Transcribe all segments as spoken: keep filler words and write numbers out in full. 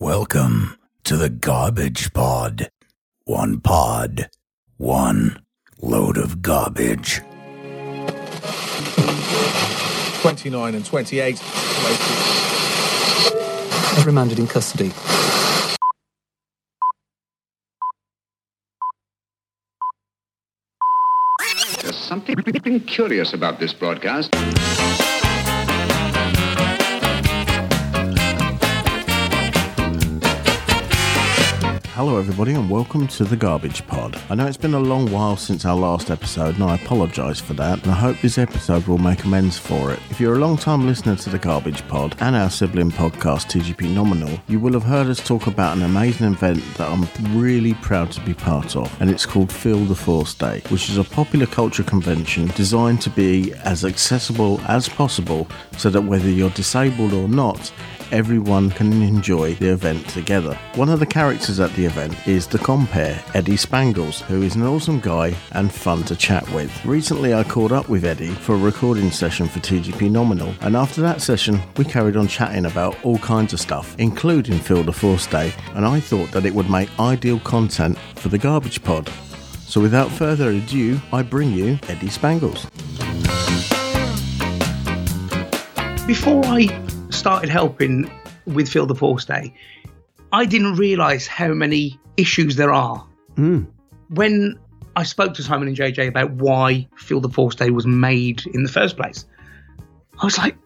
Welcome to the Garbage Pod. One pod, one load of garbage. twenty-nine and twenty-eight. Remanded in custody. There's something curious about this broadcast. Hello everybody and welcome to the Garbage Pod. I know it's been a long while since our last episode and I apologise for that, and I hope this episode will make amends for it. If you're a long time listener to the Garbage Pod and our sibling podcast T G P Nominal, you will have heard us talk about an amazing event that I'm really proud to be part of, and it's called Feel the Force Day, which is a popular culture convention designed to be as accessible as possible so that whether you're disabled or not, everyone can enjoy the event together. One of the characters at the event is the compere, Eddie Spangles, who is an awesome guy and fun to chat with. Recently I caught up with Eddie for a recording session for T G P Nominal, and after that session we carried on chatting about all kinds of stuff, including Feel the Force Day, and I thought that it would make ideal content for the Garbage Pod. So without further ado, I bring you Eddie Spangles. Before I started helping with Feel the Force Day, I didn't realise how many issues there are. Mm. When I spoke to Simon and J J about why Feel the Force Day was made in the first place, I was like,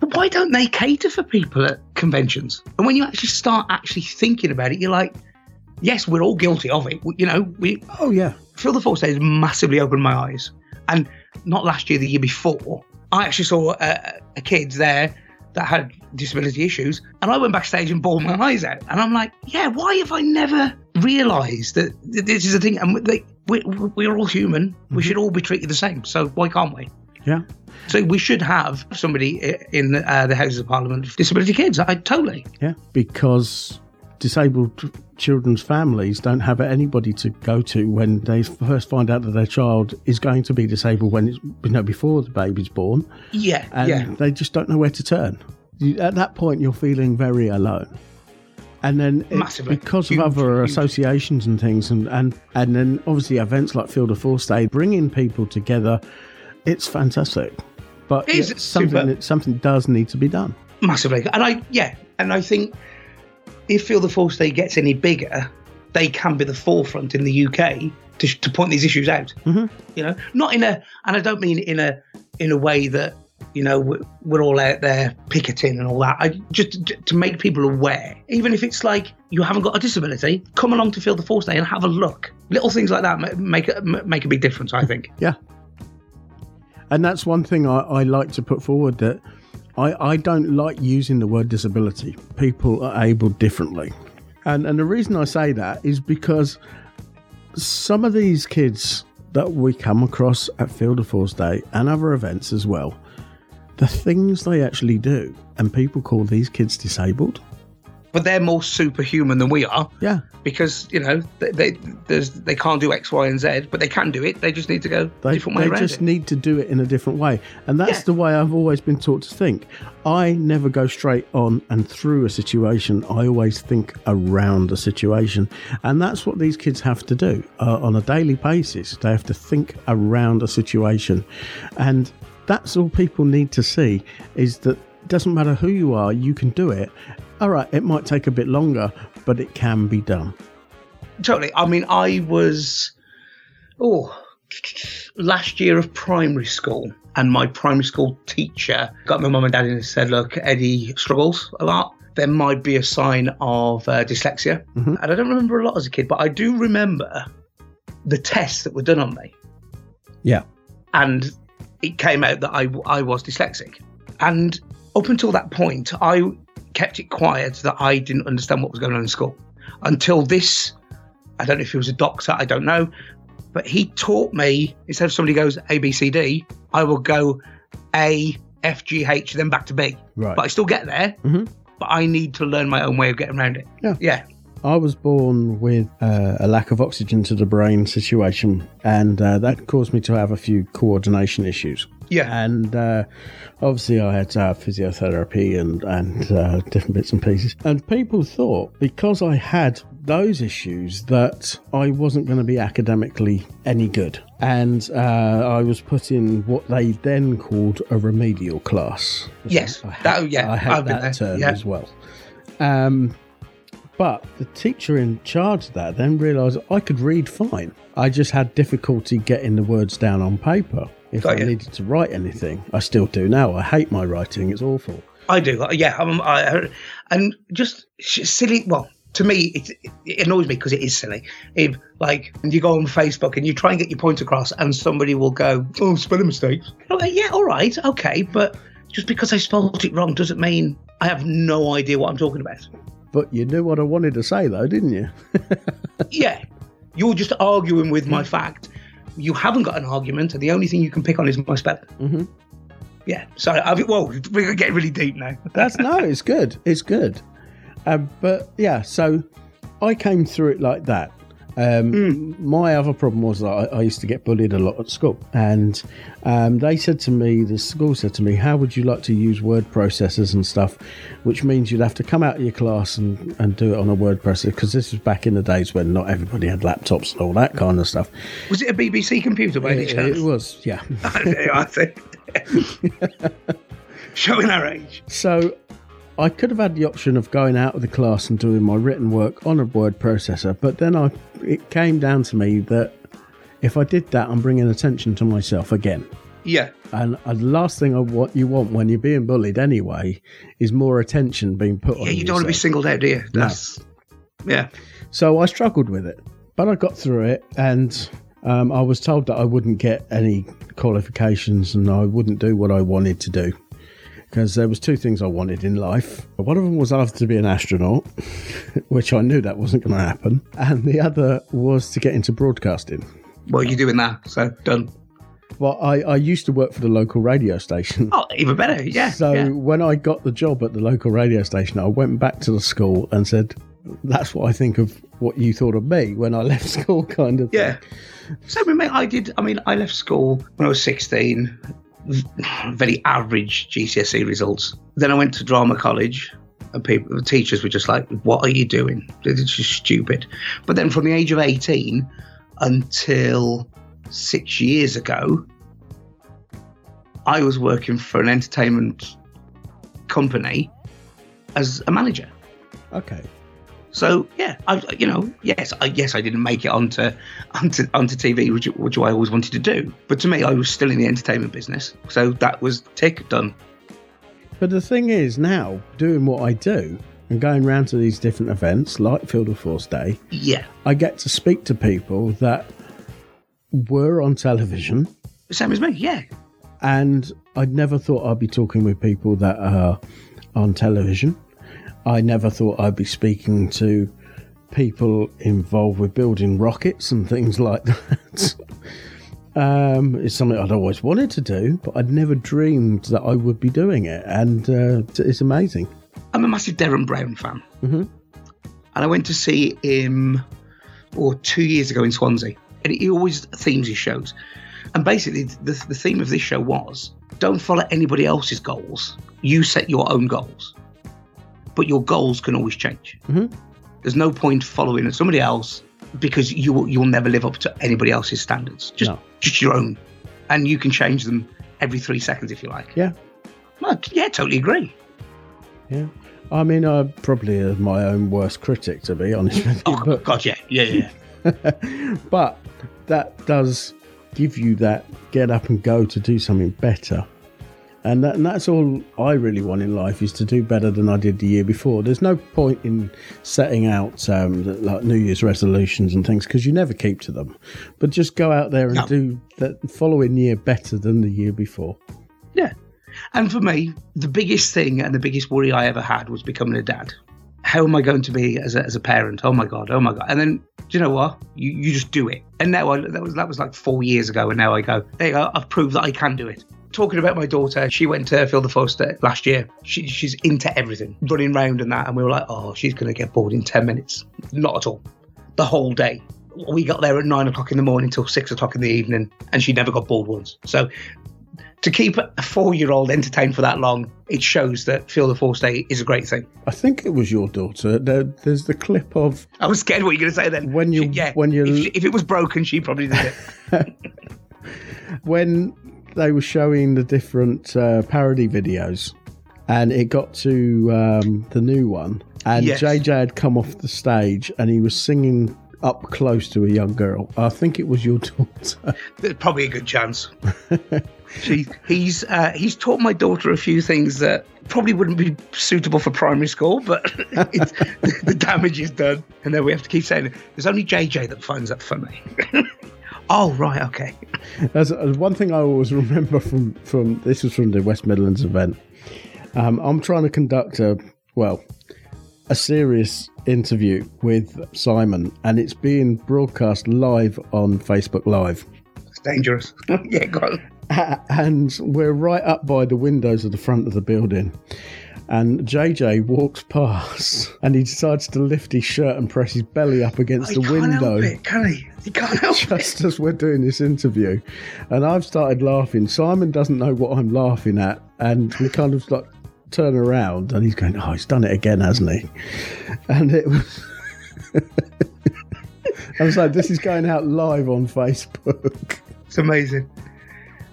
but why don't they cater for people at conventions? And when you actually start actually thinking about it, you're like, yes, we're all guilty of it. You know, we. Oh, yeah. Feel the Force Day has massively opened my eyes. And not last year, the year before, I actually saw a, a kid there that had disability issues, and I went backstage and bawled my eyes out. And I'm like, yeah, why have I never realised that this is a thing? And they, we, we're all human. Mm-hmm. We should all be treated the same. So why can't we? Yeah. So we should have somebody in the, uh, the Houses of Parliament for disability kids. I totally. Yeah, because disabled children's families don't have anybody to go to when they first find out that their child is going to be disabled when it's, you know, before the baby's born. Yeah, and yeah. They just don't know where to turn. You, at that point, you're feeling very alone. And then it, because huge, of other huge. associations and things, and, and, and then obviously events like Feel the Force Day, bringing people together, it's fantastic. But it yeah, something, that, something does need to be done. Massively. And I, yeah, and I think if Feel the Force Day gets any bigger, they can be the forefront in the U K to to point these issues out. Mm-hmm. You know, not in a, and I don't mean in a in a way that, you know, we're, we're all out there picketing and all that. I just to make people aware, even if it's like you haven't got a disability, come along to Feel the Force Day and have a look. Little things like that make a, make a big difference, I think. Yeah, and that's one thing I, I like to put forward that. I, I don't like using the word disability. People are abled differently. And and the reason I say that is because some of these kids that we come across at Feel the Force Day and other events as well, the things they actually do, and people call these kids disabled. But they're more superhuman than we are. Yeah. Because, you know, they they, they can't do X, Y and Z, but they can do it. They just need to go they, a different way around it. They just need to do it in a different way. And that's yeah. the way I've always been taught to think. I never go straight on and through a situation. I always think around a situation. And that's what these kids have to do uh, on a daily basis. They have to think around a situation. And that's all people need to see, is that it doesn't matter who you are, you can do it. All right, it might take a bit longer, but it can be done. Totally. I mean, I was, oh, last year of primary school, and my primary school teacher got my mum and dad in and said, look, Eddie struggles a lot. There might be a sign of uh, dyslexia. Mm-hmm. And I don't remember a lot as a kid, but I do remember the tests that were done on me. Yeah. And it came out that I, I was dyslexic. And up until that point, I kept it quiet that I didn't understand what was going on in school until this. I don't know if he was a doctor, I don't know, but he taught me, instead of somebody goes A, B, C, D, I will go A, F, G, H, then back to B. Right. But I still get there, mm-hmm. but I need to learn my own way of getting around it. Yeah. yeah. I was born with uh, a lack of oxygen to the brain situation, and uh, that caused me to have a few coordination issues. Yeah. And uh, obviously I had uh, physiotherapy and, and uh, different bits and pieces. And people thought, because I had those issues, that I wasn't going to be academically any good. And uh, I was put in what they then called a remedial class. Yes. I had, oh, yeah. I had I've that term yeah. as well. Um, but the teacher in charge of that then realised I could read fine. I just had difficulty getting the words down on paper. If Got I you. needed to write anything, I still do now. I hate my writing. It's awful. I do. Yeah. I'm, I, and just silly. Well, to me, it, it annoys me because it is silly. If, like, you go on Facebook and you try and get your point across and somebody will go, oh, spelling mistakes. Like, yeah, all right. Okay. But just because I spelled it wrong doesn't mean I have no idea what I'm talking about. But you knew what I wanted to say, though, didn't you? Yeah. You're just arguing with my fact. You haven't got an argument, and the only thing you can pick on is my spell. Mm-hmm. Yeah. So, I've, well, we're getting really deep now. That's no, it's good. It's good. Um, but, yeah, so I came through it like that. Um, mm. My other problem was that I, I used to get bullied a lot at school. And um, they said to me, the school said to me, how would you like to use word processors and stuff? Which means you'd have to come out of your class and, and do it on a word processor, because this was back in the days when not everybody had laptops and all that kind of stuff. Was it a B B C computer by any chance? It was, yeah. I think. Showing our age. So I could have had the option of going out of the class and doing my written work on a word processor, but then I it came down to me that if I did that, I'm bringing attention to myself again. Yeah. And the last thing I want you want when you're being bullied anyway is more attention being put yeah, on you. Yeah, you don't want to be singled out, do you? That's, no. Yeah. So I struggled with it, but I got through it, and um, I was told that I wouldn't get any qualifications and I wouldn't do what I wanted to do. Because there was two things I wanted in life. One of them was after to be an astronaut, which I knew that wasn't going to happen. And the other was to get into broadcasting. Well, you're doing that, so done. Well, I, I used to work for the local radio station. Oh, even better, yeah. So yeah. When I got the job at the local radio station, I went back to the school and said, that's what I think of what you thought of me when I left school, kind of yeah. thing. Yeah. So, mate, I did, I mean, I left school when I was sixteen. Very average G C S E results. Then I went to drama college, and people, the teachers were just like, "What are you doing? It's just stupid." But then, from the age of eighteen until six years ago, I was working for an entertainment company as a manager. Okay. So yeah, I you know yes I yes I didn't make it onto onto onto T V, which which I always wanted to do. But to me, I was still in the entertainment business, so that was tick done. But the thing is, now doing what I do and going round to these different events like Feel the Force Day, yeah, I get to speak to people that were on television. Same as me, yeah. And I'd never thought I'd be talking with people that are on television. I never thought I'd be speaking to people involved with building rockets and things like that. um, it's something I'd always wanted to do, but I'd never dreamed that I would be doing it. And uh, it's amazing. I'm a massive Derren Brown fan. Mm-hmm. And I went to see him or oh, two years ago in Swansea. And he always themes his shows. And basically, the, the theme of this show was, don't follow anybody else's goals. You set your own goals. But your goals can always change. Mm-hmm. There's no point following somebody else because you will, you'll never live up to anybody else's standards. Just no. just your own. And you can change them every three seconds if you like. Yeah. Well, yeah, totally agree. Yeah. I mean, I'm probably my own worst critic, to be honest with you. Oh, but... God, yeah. Yeah, yeah. But that does give you that get up and go to do something better. And, that, and that's all I really want in life, is to do better than I did the year before. There's no point in setting out um, like New Year's resolutions and things, because you never keep to them. But just go out there and no. do the following year better than the year before. Yeah. And for me, the biggest thing and the biggest worry I ever had was becoming a dad. How am I going to be as a, as a parent? Oh, my God. Oh, my God. And then, do you know what? You you just do it. And now I, that was that was like four years ago. And now I go, there you go. I've proved that I can do it. Talking about my daughter, she went to Feel the Force Day last year. She, she's into everything, running round and that. And we were like, oh, she's going to get bored in ten minutes. Not at all. The whole day. We got there at nine o'clock in the morning till six o'clock in the evening, and she never got bored once. So to keep a four-year-old entertained for that long, it shows that Feel the Force Day is a great thing. I think it was your daughter. There, there's the clip of... I was scared what you were going to say then. When you, she, yeah, when you, if, if it was broken, she probably did it. When they were showing the different uh, parody videos, and it got to um, the new one, and yes. J J had come off the stage, and he was singing up close to a young girl. I think it was your daughter. There's probably a good chance. She, he's uh, he's taught my daughter a few things that probably wouldn't be suitable for primary school, but it's, the damage is done. And then we have to keep saying, there's only J J that finds that funny. Oh, right, okay. That's one thing I always remember from, from this was from the West Midlands event. Um, I'm trying to conduct a, well, a serious interview with Simon, and it's being broadcast live on Facebook Live. It's dangerous. Yeah, go on. And we're right up by the windows of the front of the building, and J J walks past and he decides to lift his shirt and press his belly up against oh, the window. He can't help it, can he? He can't help Just it. Just as we're doing this interview, and I've started laughing. Simon doesn't know what I'm laughing at, and we kind of like turn around and he's going, oh, he's done it again, hasn't he? And it was... I was like, this is going out live on Facebook. It's amazing.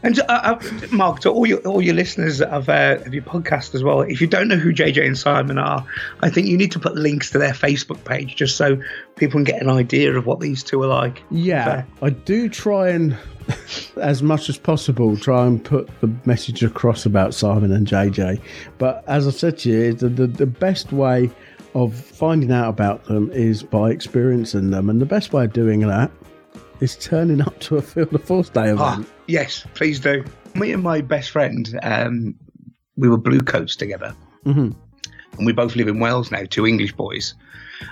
And uh, Mark, to all your all your listeners of uh, of your podcast as well, if you don't know who J J and Simon are, I think you need to put links to their Facebook page just so people can get an idea of what these two are like. Yeah, so, I do try and, as much as possible, try and put the message across about Simon and J J. But as I said to you, the the, the best way of finding out about them is by experiencing them, and the best way of doing that is turning up to a Feel the Force Day event. Ah, yes, please do. Me and my best friend, um, we were blue coats together. Mm-hmm. And we both live in Wales now, two English boys.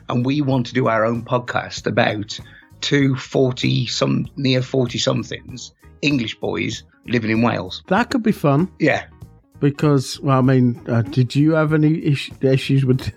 And we want to do our own podcast about two forty-some, near forty-somethings English boys living in Wales. That could be fun. Yeah. Because, well, I mean, uh, did you have any is- issues with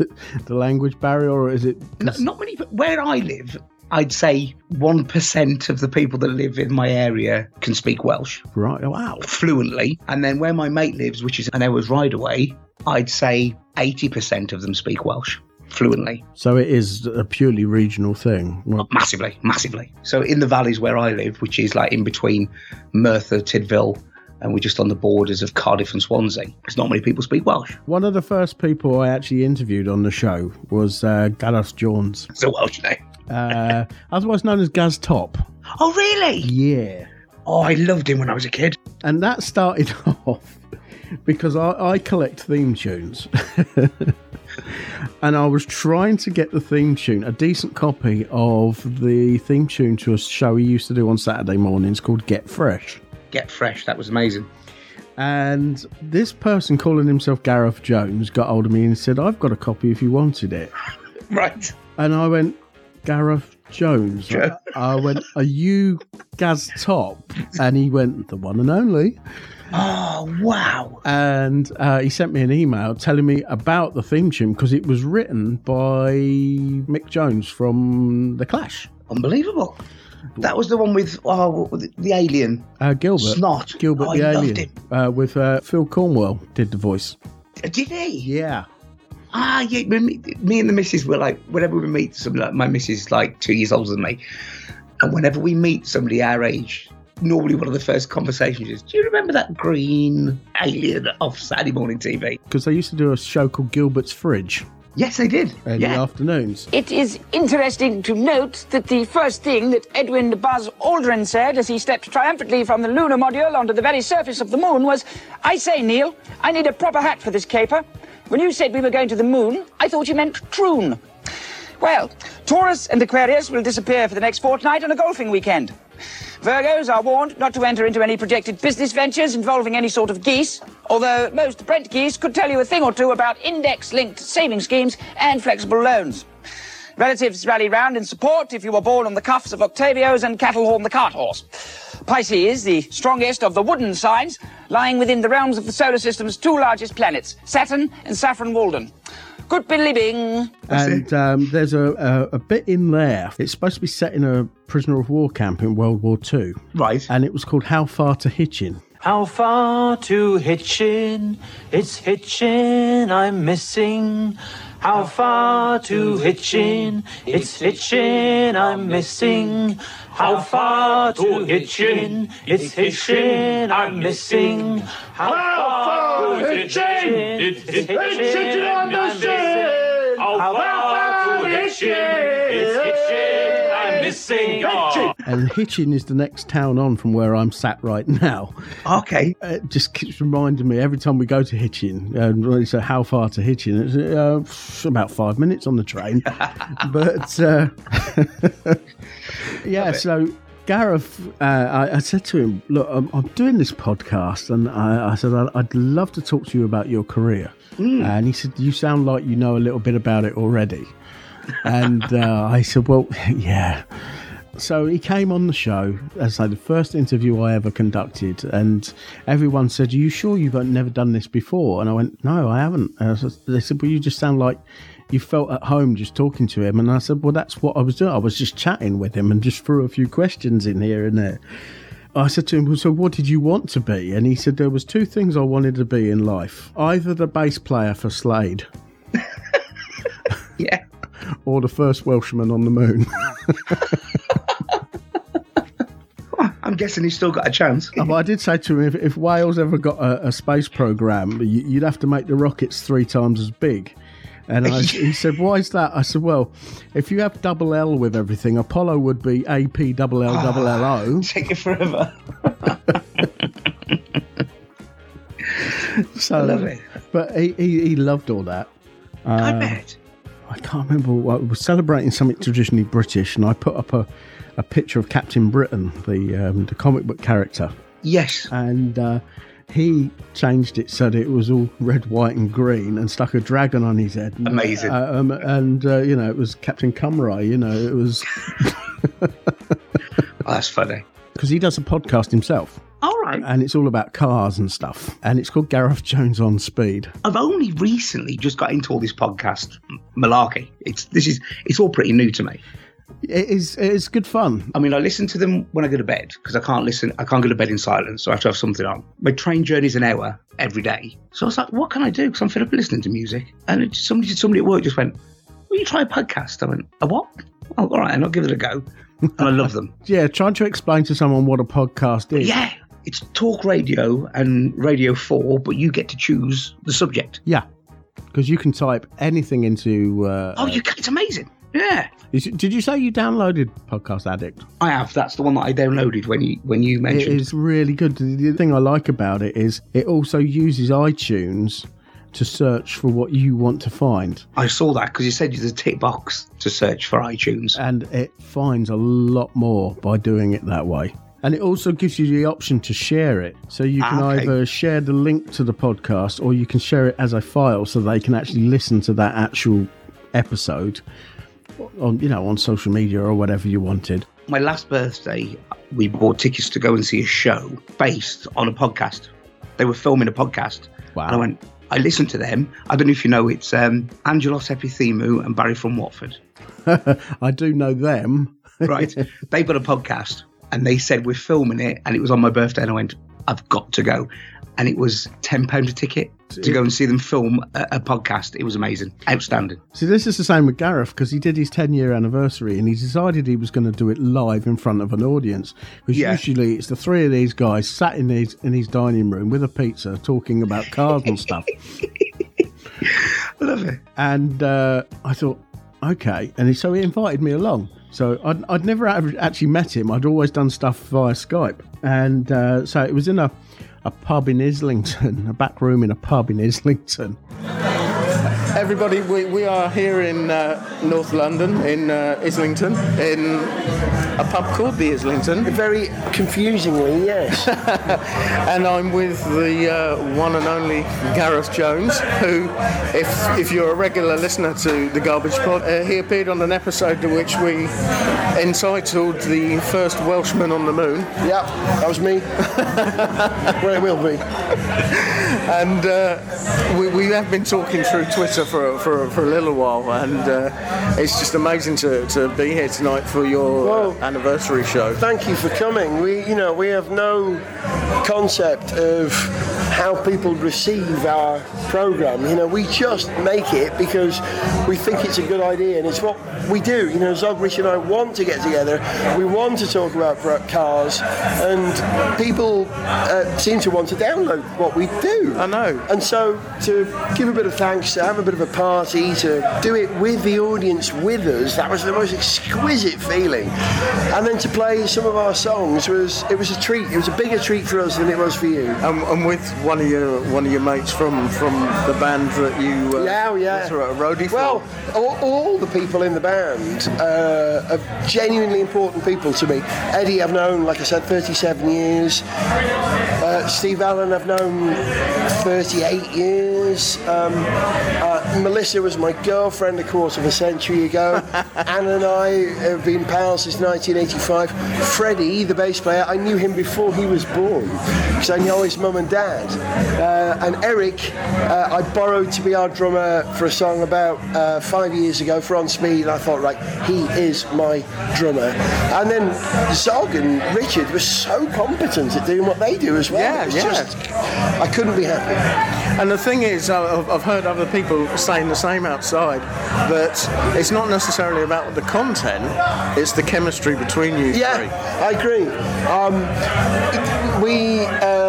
the language barrier, or is it... No, not many, but where I live... I'd say one percent of the people that live in my area can speak Welsh. Right, wow. Fluently. And then where my mate lives, which is an hour's ride away, I'd say eighty percent of them speak Welsh fluently. So it is a purely regional thing? Well, massively, massively. So in the valleys where I live, which is like in between Merthyr Tydfil, and we're just on the borders of Cardiff and Swansea, because not many people speak Welsh. One of the first people I actually interviewed on the show was uh, Gareth Jones. It's a Welsh name. Uh, otherwise known as Gaz Top. Oh, really? Yeah. Oh, I loved him when I was a kid. And that started off because I, I collect theme tunes. And I was trying to get the theme tune, a decent copy of the theme tune to a show he used to do on Saturday mornings called Get Fresh. Get Fresh, that was amazing. And this person calling himself Gareth Jones got hold of me and said, I've got a copy if you wanted it. Right. And I went... Gareth Jones. I, I went, are you Gaz Top? And he went, the one and only. Oh, wow. And uh, he sent me an email telling me about the theme tune because it was written by Mick Jones from The Clash. Unbelievable. That was the one with oh, the alien. Uh, Gilbert. Snot. Gilbert oh, the I alien. Uh, with uh, Phil Cornwall did the voice. Did he? Yeah. Ah, yeah, me, me and the missus were like, whenever we meet somebody, like my missus is like two years older than me, and whenever we meet somebody our age, normally one of the first conversations is, do you remember that green alien off Saturday morning T V? Because they used to do a show called Gilbert's Fridge. Yes, they did. In yeah. the afternoons. It is interesting to note that the first thing that Edwin Buzz Aldrin said as he stepped triumphantly from the lunar module onto the very surface of the moon was, I say, Neil, I need a proper hat for this caper. When you said we were going to the moon, I thought you meant troon. Well, Taurus and Aquarius will disappear for the next fortnight on a golfing weekend. Virgos are warned not to enter into any projected business ventures involving any sort of geese, although most Brent geese could tell you a thing or two about index-linked saving schemes and flexible loans. Relatives rally round in support if you were born on the cuffs of Octavios and Cattlehorn the cart horse. Pisces, the strongest of the wooden signs, lying within the realms of the solar system's two largest planets, Saturn and Saffron Walden. Good billy bing. And um, there's a, a, a bit in there. It's supposed to be set in a prisoner of war camp in World War Two. Right. And it was called How Far to Hitchin. How far to Hitchin? It's Hitchin I'm missing. How far to Hitchin? It's Hitchin I'm missing. How far to Hitchin? It's Hitchin I'm missing. How far to Hitchin? It's Hitchin I'm missing. How far to Hitchin? It's Hitchin I'm missing. And Hitchin is the next town on from where I'm sat right now. Okay. It just keeps reminding me every time we go to Hitchin, uh, so how far to Hitchin? It's uh, about five minutes on the train. But, uh, yeah, so Gareth, uh, I, I said to him, look, I'm, I'm doing this podcast, and I, I said, I'd love to talk to you about your career. Mm. And he said, you sound like you know a little bit about it already. And uh, I said, well, yeah. So he came on the show, as I say, the first interview I ever conducted, and everyone said, are you sure you've never done this before? And I went, no, I haven't. And I said, they said, well, you just sound like you felt at home just talking to him. And I said, well, that's what I was doing. I was just chatting with him and just threw a few questions in here and there. I said to him, well, so what did you want to be? And he said, there was two things I wanted to be in life, either the bass player for Slade. Yeah. Or the first Welshman on the moon. I'm guessing he's still got a chance. Oh, I did say to him, if, if Wales ever got a, a space programme, you, you'd have to make the rockets three times as big. And I, he said, why is that? I said, well, if you have double L with everything, Apollo would be A P double L double L O. Take it forever. So, I love it. But he, he, he loved all that. Uh, I bet. I can't remember. What, we were celebrating something traditionally British, and I put up a, a picture of Captain Britain, the um, the comic book character. Yes. And uh, he changed it so that it was all red, white, and green, and stuck a dragon on his head. Amazing. Uh, um, and uh, you know, it was Captain Cymru. You know, it was. Oh, that's funny. Because he does a podcast himself. All right. And it's all about cars and stuff. And it's called Gareth Jones on Speed. I've only recently just got into all this podcast malarkey. It's this is it's all pretty new to me. It is it is good fun. I mean, I listen to them when I go to bed because I can't listen. I can't go to bed in silence. So I have to have something on. My train journey's an hour every day. So I was like, what can I do? Because I'm fed up listening to music. And it, somebody somebody at work just went, will you try a podcast? I went, a what? Oh, all right. And I'll give it a go. And I love them. Yeah, trying to explain to someone what a podcast is. Yeah. It's talk radio and Radio four, but you get to choose the subject. Yeah, because you can type anything into... Uh, oh, you can, it's amazing. Yeah. Is, did you say you downloaded Podcast Addict? I have. That's the one that I downloaded when you when you mentioned. It is really good. The thing I like about it is it also uses iTunes to search for what you want to find. I saw that because you said there's a tick box to search for iTunes. And it finds a lot more by doing it that way. And it also gives you the option to share it. So you can ah, okay. either share the link to the podcast or you can share it as a file so they can actually listen to that actual episode on, you know, on social media or whatever you wanted. My last birthday, we bought tickets to go and see a show based on a podcast. They were filming a podcast. Wow. And I went, I listened to them. I don't know if you know, it's um, Angelos Epithemou and Barry from Watford. I do know them. Right. They've got a podcast. And they said, we're filming it. And it was on my birthday. And I went, I've got to go. And it was ten pounds a ticket to go and see them film a, a podcast. It was amazing. Outstanding. See, this is the same with Gareth because he did his ten-year anniversary and he decided he was going to do it live in front of an audience. Because yeah. usually it's the three of these guys sat in his, in his dining room with a pizza talking about cars and stuff. I love it. And uh, I thought, okay. And so he invited me along. So I'd, I'd never actually met him. I'd always done stuff via Skype. And uh, so it was in a, a pub in Islington, a back room in a pub in Islington. Everybody, we, we are here in uh, North London, in uh, Islington, in a pub called the Islington. Very confusingly, yes. And I'm with the uh, one and only Gareth Jones, who, if if you're a regular listener to the Garbage Pod, uh, he appeared on an episode to which we entitled The First Welshman on the Moon. Yep, that was me. Well, it will be. and uh, we, we have been talking through Twitter for for, for a little while, and uh, it's just amazing to, to be here tonight for your well, uh, anniversary show. Thank you for coming. We you know we have no concept of how people receive our program. You know, we just make it because we think it's a good idea, and it's what we do. You know, Zog, Rich and I want to get together. We want to talk about cars, and people uh, seem to want to download what we do. I know. And so to give a bit of thanks, to have a bit of a party, to do it with the audience with us, that was the most exquisite feeling. And then to play some of our songs was it was a treat. It was a bigger treat for us than it was for you. Um, and with one of your one of your mates from, from the band that you uh, yeah, yeah. That's right, a roadie well, for. Well, all, all the people in the band uh, are genuinely important people to me. Eddie, I've known, like I said, thirty-seven years. Uh, Steve Allen, I've known thirty-eight years. Um, uh, Melissa was my girlfriend a quarter of a century ago. Anna and I have been pals since nineteen eighty-five. Freddie, the bass player, I knew him before he was born, because I know his mum and dad. Uh, and Eric, uh, I borrowed to be our drummer for a song about uh, five years ago for On Speed, and I thought, right, he is my drummer. And then Zog and Richard were so competent at doing what they do as well. Yeah, yeah. Just, I couldn't be happy. And the thing is, I've heard other people saying the same outside, that it's not necessarily about the content, it's the chemistry between you yeah, three. Yeah, I agree. Um, we... Uh,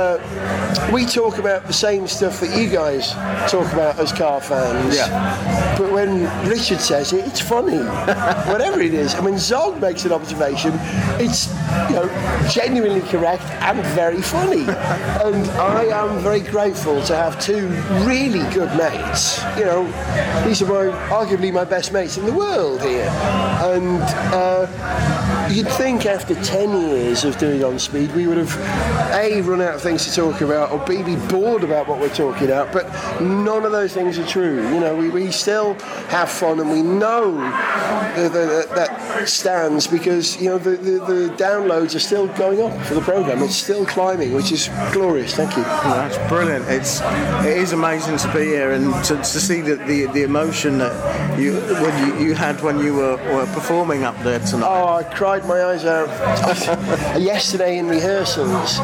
We talk about the same stuff that you guys talk about as car fans. Yeah. But when Richard says it, it's funny. Whatever it is. I mean, Zog makes an observation. It's, you know, genuinely correct and very funny. And I am very grateful to have two really good mates. You know, these are my, arguably my best mates in the world here. And uh, you'd think after ten years of doing On Speed, we would have, A, run out of things to talk about, or be bored about what we're talking about, but none of those things are true. You know, we, we still have fun, and we know that, that, that stands because, you know, the, the, the downloads are still going up for the programme. It's still climbing, which is glorious. Thank you. Oh, that's brilliant. It's, it is amazing to be here and to, to see the, the, the emotion that you, when you, you had when you were, were performing up there tonight. Oh, I cried my eyes out yesterday in rehearsals.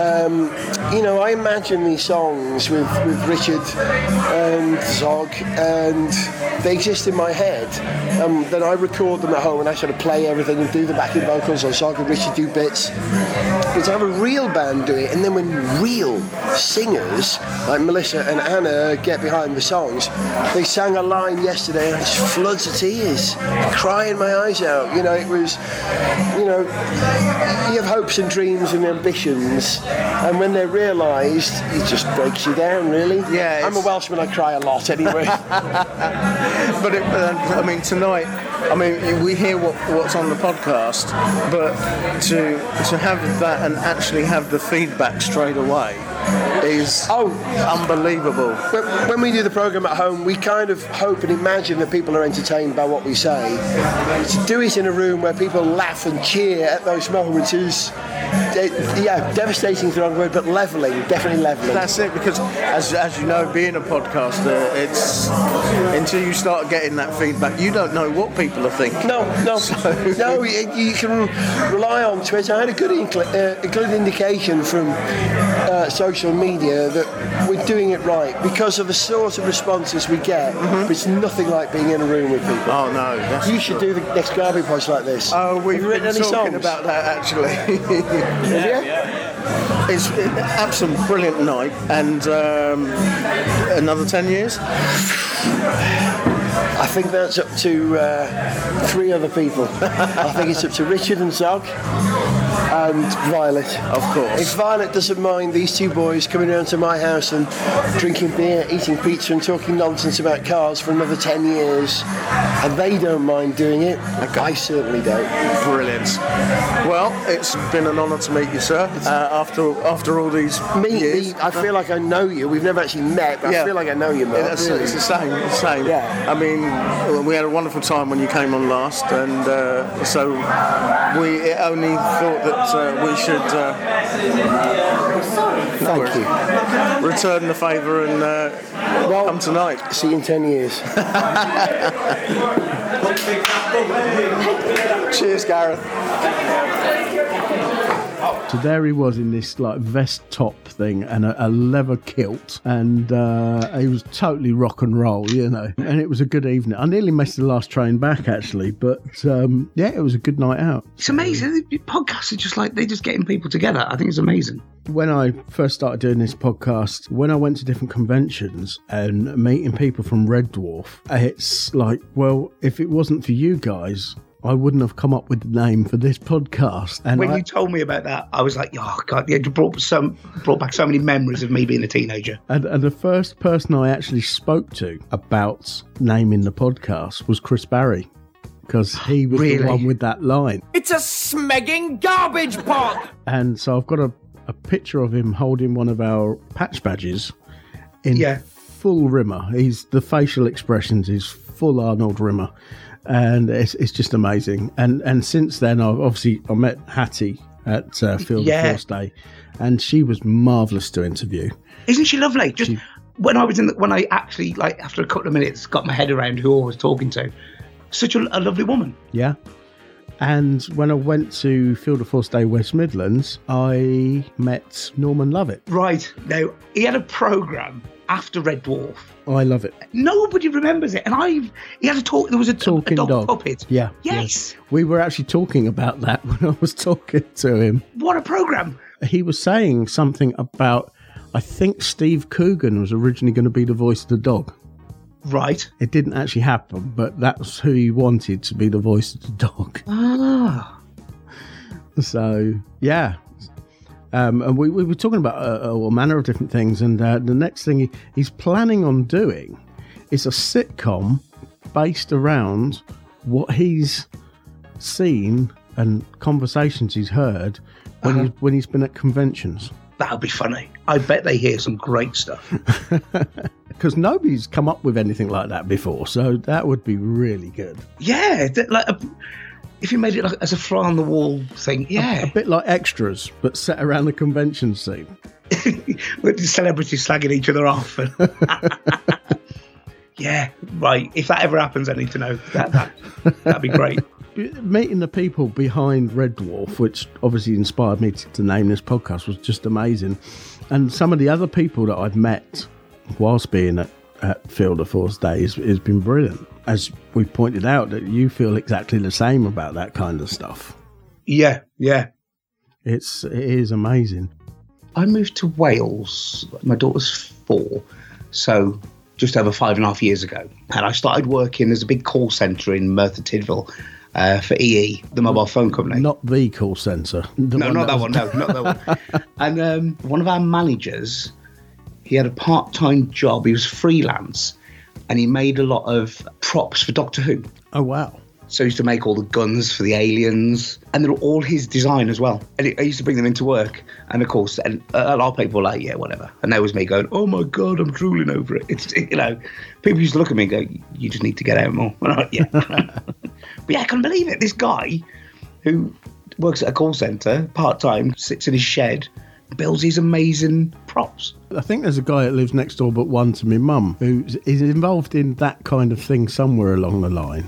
Um, you know, I imagine these songs with, with Richard and Zog, and they exist in my head. Um, then I record them at home, and I sort of play everything and do the backing vocals, or Zog and Richard do bits. But to have a real band do it, and then when real singers like Melissa and Anna get behind the songs, they sang a line yesterday, and it's floods of tears, crying my eyes out. You know, it was, you know, you have hopes and dreams and ambitions, and when they're real, it just breaks you down, really. Yeah, I'm a Welshman. I cry a lot, anyway. But it, uh, I mean, tonight, I mean, we hear what, what's on the podcast, but to to have that and actually have the feedback straight away is oh unbelievable. When, when we do the programme at home, we kind of hope and imagine that people are entertained by what we say. To do it in a room where people laugh and cheer at those moments is, it, yeah, devastating is the wrong word, but leveling. Definitely leveling. That's it, because as as you know, being a podcaster, it's until you start getting that feedback, you don't know what people are thinking. No, no, so. no. You can rely on Twitter. I had a good, incl- uh, good indication from uh, social media that we're doing it right because of the sort of responses we get. Mm-hmm. But it's nothing like being in a room with people. Oh no, that's you should true. do the next Garby Post like this. Oh, we've Have you written been any talking songs? about that actually. yeah, yeah. yeah. It's an absolute brilliant night, and um, another ten years? I think that's up to uh, three other people. I think it's up to Richard and Zog. And Violet. Of course. If Violet doesn't mind these two boys coming around to my house and drinking beer, eating pizza and talking nonsense about cars for another ten years, and they don't mind doing it, okay. I certainly don't. Brilliant. Well, it's been an honour to meet you, sir, uh, after after all these me, years. Me, I feel like I know you. We've never actually met, but yeah. I feel like I know you, Mark. Yeah, that's, really. It's the same. It's the same. Yeah. I mean, we had a wonderful time when you came on last, and uh, so we it only thought that uh, we should uh, thank you return the favour and uh, well, come tonight. See you in ten years. Cheers, Gareth. So there he was in this like vest top thing and a, a leather kilt, and uh, he was totally rock and roll, you know. And it was a good evening. I nearly missed the last train back, actually, but um, yeah, it was a good night out. It's amazing. Podcasts are just like, they're just getting people together. I think it's amazing. When I first started doing this podcast, when I went to different conventions and meeting people from Red Dwarf, it's like, well, if it wasn't for you guys, I wouldn't have come up with the name for this podcast. And when I, you told me about that, I was like, oh, God, you brought, some, brought back so many memories of me being a teenager. And, and the first person I actually spoke to about naming the podcast was Chris Barry, because he was really? the one with that line. It's a smegging garbage pot! And so I've got a, a picture of him holding one of our patch badges in yeah. full Rimmer. He's, the facial expressions is full Arnold Rimmer. And it's it's just amazing. And and since then, I've obviously, I met Hattie at uh, Feel the yeah. Force Day, and she was marvellous to interview. Isn't she lovely? Just she, when I was in, the, when I actually like after a couple of minutes got my head around who I was talking to. Such a, a lovely woman. Yeah. And when I went to Feel the Force Day West Midlands, I met Norman Lovett. Right. Now, he had a programme after Red Dwarf. Oh, I love it. Nobody remembers it. And I've, he had a talk, there was a talking a dog, dog puppet. Yeah. Yes. yes. We were actually talking about that when I was talking to him. What a programme. He was saying something about, I think Steve Coogan was originally going to be the voice of the dog. Right. It didn't actually happen, but that's who he wanted to be the voice of the dog. Ah. So, yeah. Um, and we, we were talking about a, a manner of different things, and uh, the next thing he, he's planning on doing is a sitcom based around what he's seen and conversations he's heard when, uh-huh. he's, when he's been at conventions. That would be funny. I bet they hear some great stuff. Because nobody's come up with anything like that before, so that would be really good. Yeah, th- like... A- If you made it like as a fly on the wall thing, yeah. A, a bit like Extras, but set around the convention scene. With the celebrities slagging each other off. And yeah, right. If that ever happens, I need to know. That, that, that'd be great. Meeting the people behind Red Dwarf, which obviously inspired me to, to name this podcast, was just amazing. And some of the other people that I've met whilst being at, at Feel the Force Day has been brilliant. As we pointed out, that you feel exactly the same about that kind of stuff. Yeah, yeah. It's, it is amazing. I moved to Wales. My daughter's four, so just over five and a half years ago. And I started working as a big call centre in Merthyr Tydfil uh, for E E, the mobile phone company. Not the call centre. The no, not that, that one. No, not that one. And um, one of our managers, he had a part-time job. He was freelance. And he made a lot of props for Doctor Who. Oh, wow. So he used to make all the guns for the aliens. And they were all his design as well. And I used to bring them into work. And, of course, and a lot of people were like, yeah, whatever. And there was me going, oh, my God, I'm drooling over it. It's, you know, people used to look at me and go, you just need to get out more. And I'm like, yeah. But, yeah, I can't believe it. This guy who works at a call centre part-time, sits in his shed, builds these amazing props. I think there's a guy that lives next door but one to my mum who is involved in that kind of thing somewhere along the line.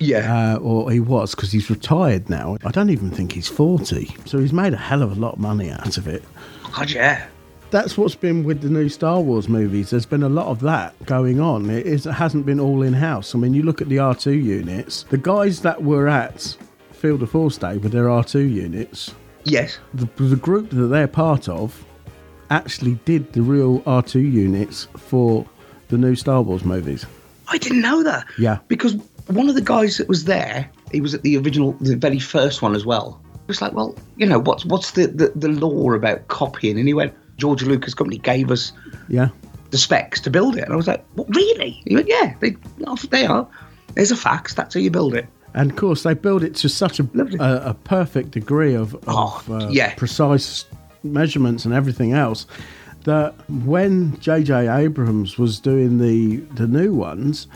Yeah. Uh, or he was, because he's retired now. I don't even think he's forty. So he's made a hell of a lot of money out of it. God, yeah. That's what's been with the new Star Wars movies. There's been a lot of that going on. It, is, it hasn't been all in-house. I mean, you look at the R two units. The guys that were at Feel the Force Day with their R two units... Yes. The, the group that they're part of actually did the real R two units for the new Star Wars movies. I didn't know that. Yeah. Because one of the guys that was there, he was at the original, the very first one as well. It was like, well, you know, what's what's the, the, the law about copying? And he went, George Lucas Company gave us yeah. the specs to build it. And I was like, what, really? He went, yeah, they, they are. There's a fax, that's how you build it. And, of course, they build it to such a a, a perfect degree of, of oh, uh, yeah. precise measurements and everything else that when J J Abrams was doing the, the new ones,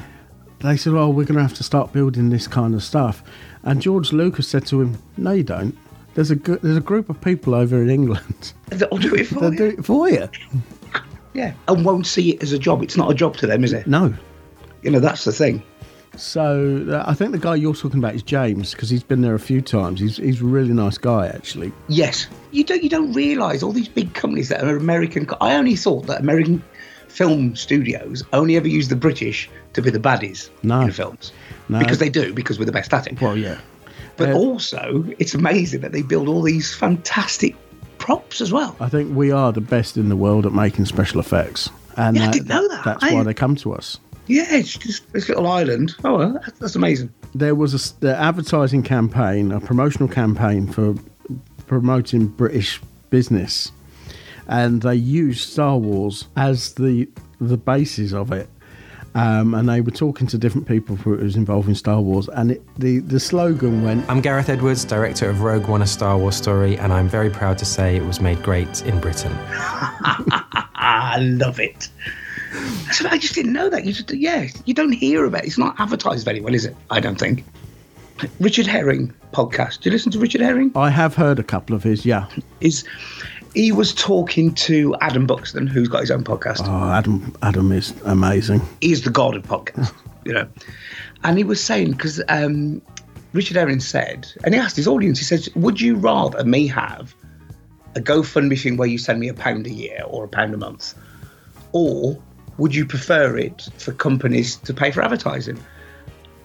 they said, oh, we're going to have to start building this kind of stuff. And George Lucas said to him, no, you don't. There's a there's a group of people over in England that'll do it for They'll you. They'll do it for you. Yeah, and won't see it as a job. It's not a job to them, is it? No. You know, that's the thing. So uh, I think the guy you're talking about is James, because he's been there a few times. He's he's a really nice guy, actually. Yes. You don't you don't realise all these big companies that are American. Co- I only thought that American film studios only ever use the British to be the baddies no. in films. No. Because they do, because we're the best at it. Well, yeah. But uh, also, it's amazing that they build all these fantastic props as well. I think we are the best in the world at making special effects. And yeah, that, I didn't know that. That's I... why they come to us. Yeah, it's just this little island. Oh, well, that's amazing. There was an advertising campaign, a promotional campaign for promoting British business, and they used Star Wars as the the basis of it. Um, and they were talking to different people who was involved in Star Wars, and it, the, the slogan went, "I'm Gareth Edwards, director of Rogue One, A Star Wars Story, and I'm very proud to say it was made great in Britain." I love it. So I just didn't know that. You just, yeah, you don't hear about it. It's not advertised very well, is it? I don't think. Richard Herring podcast. Do you listen to Richard Herring? I have heard a couple of his, yeah. Is He was talking to Adam Buxton, who's got his own podcast. Oh, Adam Adam is amazing. He's the god of podcasts, you know. And he was saying, because um, Richard Herring said, and he asked his audience, he says, would you rather me have a GoFundMe thing where you send me a pound a year or a pound a month, or would you prefer it for companies to pay for advertising?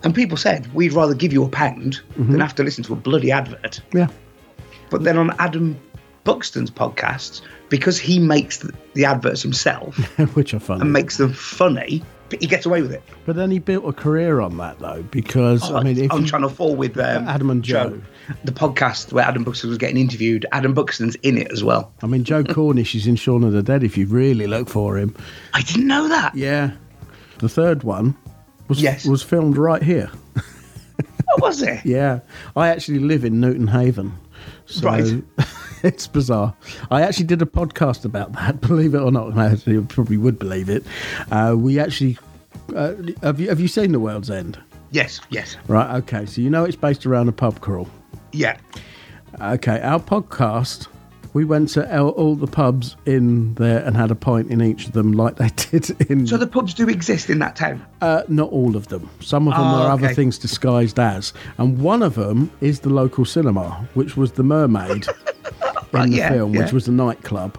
And people said, we'd rather give you a pound mm-hmm. than have to listen to a bloody advert. Yeah. But then on Adam Buxton's podcasts, because he makes the, the adverts himself, which are funny, and makes them funny, but he gets away with it. But then he built a career on that, though, because oh, I mean, if on you, Channel Four with um, Adam and Joe, Joe, the podcast where Adam Buxton was getting interviewed, Adam Buxton's in it as well. I mean, Joe Cornish is in Shaun of the Dead if you really look for him. I didn't know that. Yeah, the third one was yes. was filmed right here. Oh, was it? Yeah, I actually live in Newton Haven, so. Right. It's bizarre. I actually did a podcast about that, believe it or not. I probably would believe it. Uh, we actually... Uh, have you have you seen The World's End? Yes, yes. Right, okay. So you know it's based around a pub crawl. Yeah. Okay, our podcast, we went to all, all the pubs in there and had a pint in each of them like they did in... So the pubs do exist in that town? Uh, not all of them. Some of them oh, are okay. other things disguised as. And one of them is the local cinema, which was The Mermaid. In the yeah, film, yeah. which was a nightclub.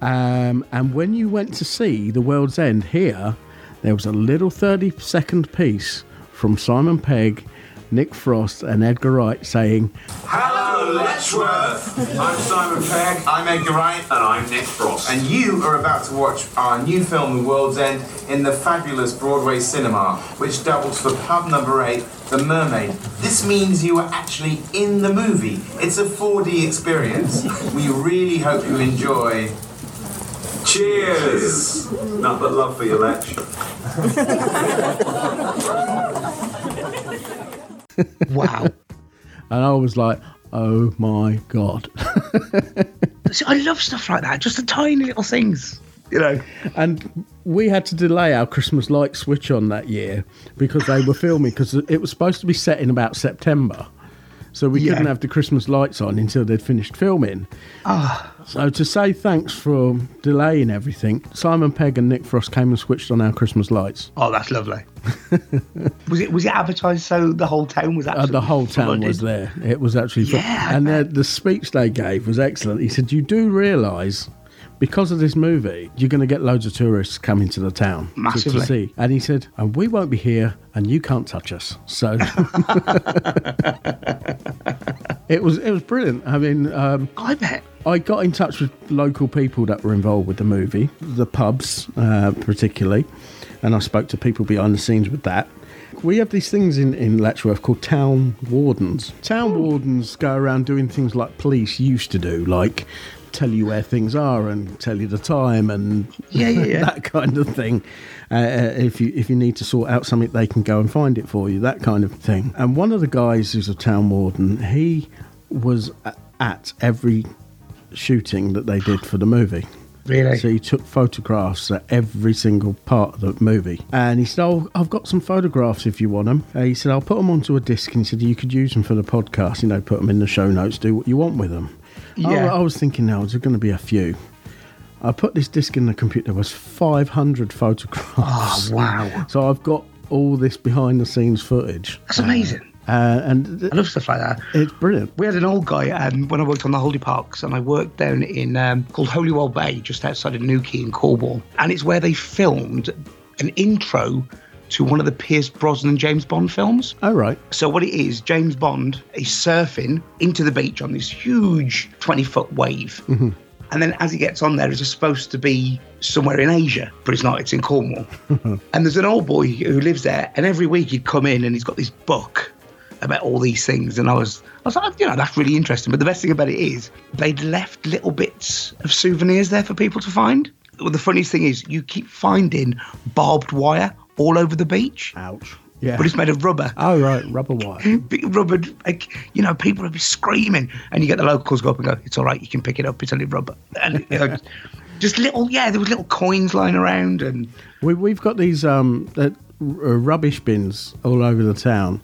Um, and when you went to see The World's End here, there was a little thirty-second piece from Simon Pegg, Nick Frost and Edgar Wright saying, "Hello, Letchworth! I'm Simon Pegg, I'm Edgar Wright and I'm Nick Frost. And you are about to watch our new film, The World's End, in the fabulous Broadway cinema, which doubles for pub number eight, The Mermaid. This means you are actually in the movie. It's a four D experience. We really hope you enjoy. Cheers! Not but love for your Letch." Wow. And I was like, oh my God. See, I love stuff like that, just the tiny little things, you know. And we had to delay our Christmas light switch on that year because they were filming, because it was supposed to be set in about September. So we yeah. couldn't have the Christmas lights on until they'd finished filming. Oh. So to say thanks for delaying everything, Simon Pegg and Nick Frost came and switched on our Christmas lights. Oh, that's lovely. was it was it advertised so the whole town was actually uh, the whole flooded. Town was there. It was actually yeah, and the, the speech they gave was excellent. He said, "You do realise, because of this movie, you're going to get loads of tourists coming to the town massively to, to see." And he said, "And we won't be here, and you can't touch us." So it was it was brilliant. I mean, um, I bet I got in touch with local people that were involved with the movie, the pubs uh, particularly, and I spoke to people behind the scenes with that. We have these things in, in Letchworth called town wardens. Town Ooh. wardens go around doing things like police used to do, like tell you where things are and tell you the time and yeah, yeah, yeah. that kind of thing. Uh, if you if you need to sort out something, they can go and find it for you, that kind of thing. And one of the guys who's a town warden, he was at every shooting that they did for the movie. Really? So he took photographs at every single part of the movie. And he said, oh, I've got some photographs if you want them. And he said, I'll put them onto a disc. And he said, you could use them for the podcast. You know, put them in the show notes, do what you want with them. Yeah. I, I was thinking, now, there's going to be a few. I put this disc in the computer. There was five hundred photographs. Oh, wow. So I've got all this behind-the-scenes footage. That's amazing. Um, Uh, and th- I love stuff like that. It's brilliant. We had an old guy um, when I worked on the Holiday Parks, and I worked down in um, called Holywell Bay, just outside of Newquay in Cornwall, and it's where they filmed an intro to one of the Pierce Brosnan James Bond films. Oh, right. So what it is, James Bond is surfing into the beach on this huge twenty-foot wave. Mm-hmm. And then as he gets on there, it's supposed to be somewhere in Asia, but it's not, it's in Cornwall. And there's an old boy who lives there, and every week he'd come in and he's got this book about all these things, and I was I was like, you know, that's really interesting. But the best thing about it is they'd left little bits of souvenirs there for people to find. Well, the funniest thing is you keep finding barbed wire all over the beach. Ouch. Yeah. But it's made of rubber. Oh, right, rubber wire. Rubber, like, you know, people would be screaming, and you get the locals go up and go, it's all right, you can pick it up, it's only rubber. And, you know, just little, yeah, there was little coins lying around. And we, We've got these um, uh, rubbish bins all over the town.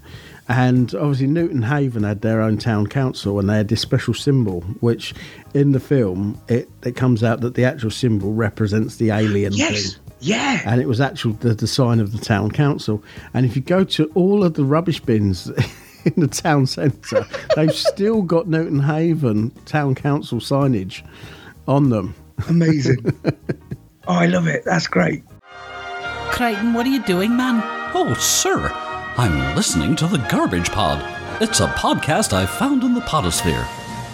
And obviously Newton Haven had their own town council, and they had this special symbol, which in the film, it, it comes out that the actual symbol represents the alien yes. thing. Yeah. And it was actually the, the sign of the town council. And if you go to all of the rubbish bins in the town centre, they've still got Newton Haven town council signage on them. Amazing. Oh, I love it. That's great. Creighton, what are you doing, man? Oh, sir. I'm listening to The Garbage Pod. It's a podcast I found in the podosphere.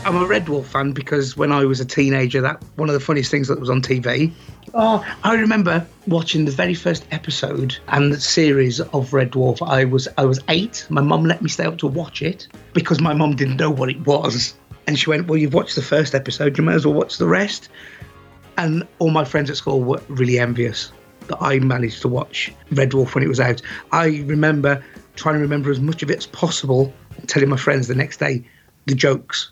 I'm a Red Dwarf fan because when I was a teenager, that one of the funniest things that was on T V. Oh, I remember watching the very first episode and the series of Red Dwarf. I was I was eight. My mum let me stay up to watch it because my mum didn't know what it was. And she went, well, you've watched the first episode, you might as well watch the rest. And all my friends at school were really envious that I managed to watch Red Dwarf when it was out. I remember trying to remember as much of it as possible and telling my friends the next day the jokes.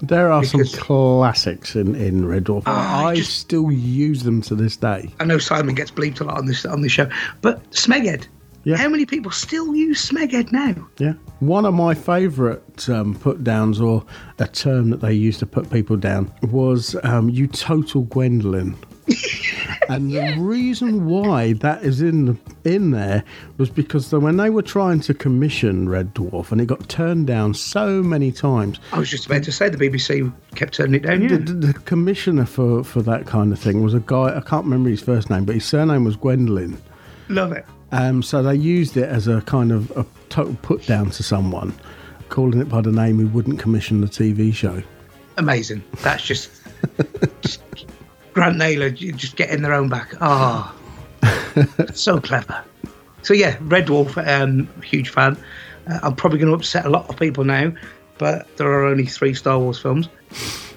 There are because, some classics in, in Red Dwarf. Uh, I just, still use them to this day. I know Simon gets bleeped a lot on this on this show, but Smeghead. Yeah. How many people still use Smeghead now? Yeah. One of my favourite um, put-downs, or a term that they used to put people down, was um, you total Gwendolyn. And the reason why that is in the, in there was because when they were trying to commission Red Dwarf, and it got turned down so many times. I was just about to say the B B C kept turning it down. Yeah. The, the, the commissioner for, for that kind of thing was a guy, I can't remember his first name, but his surname was Gwendolyn. Love it. Um, so they used it as a kind of a total put down to someone, calling it by the name who wouldn't commission the T V show. Amazing. That's just... just Grant Naylor just getting their own back. Ah, oh, so clever. So yeah, Red Dwarf, um, huge fan. Uh, I'm probably going to upset a lot of people now, but there are only three Star Wars films.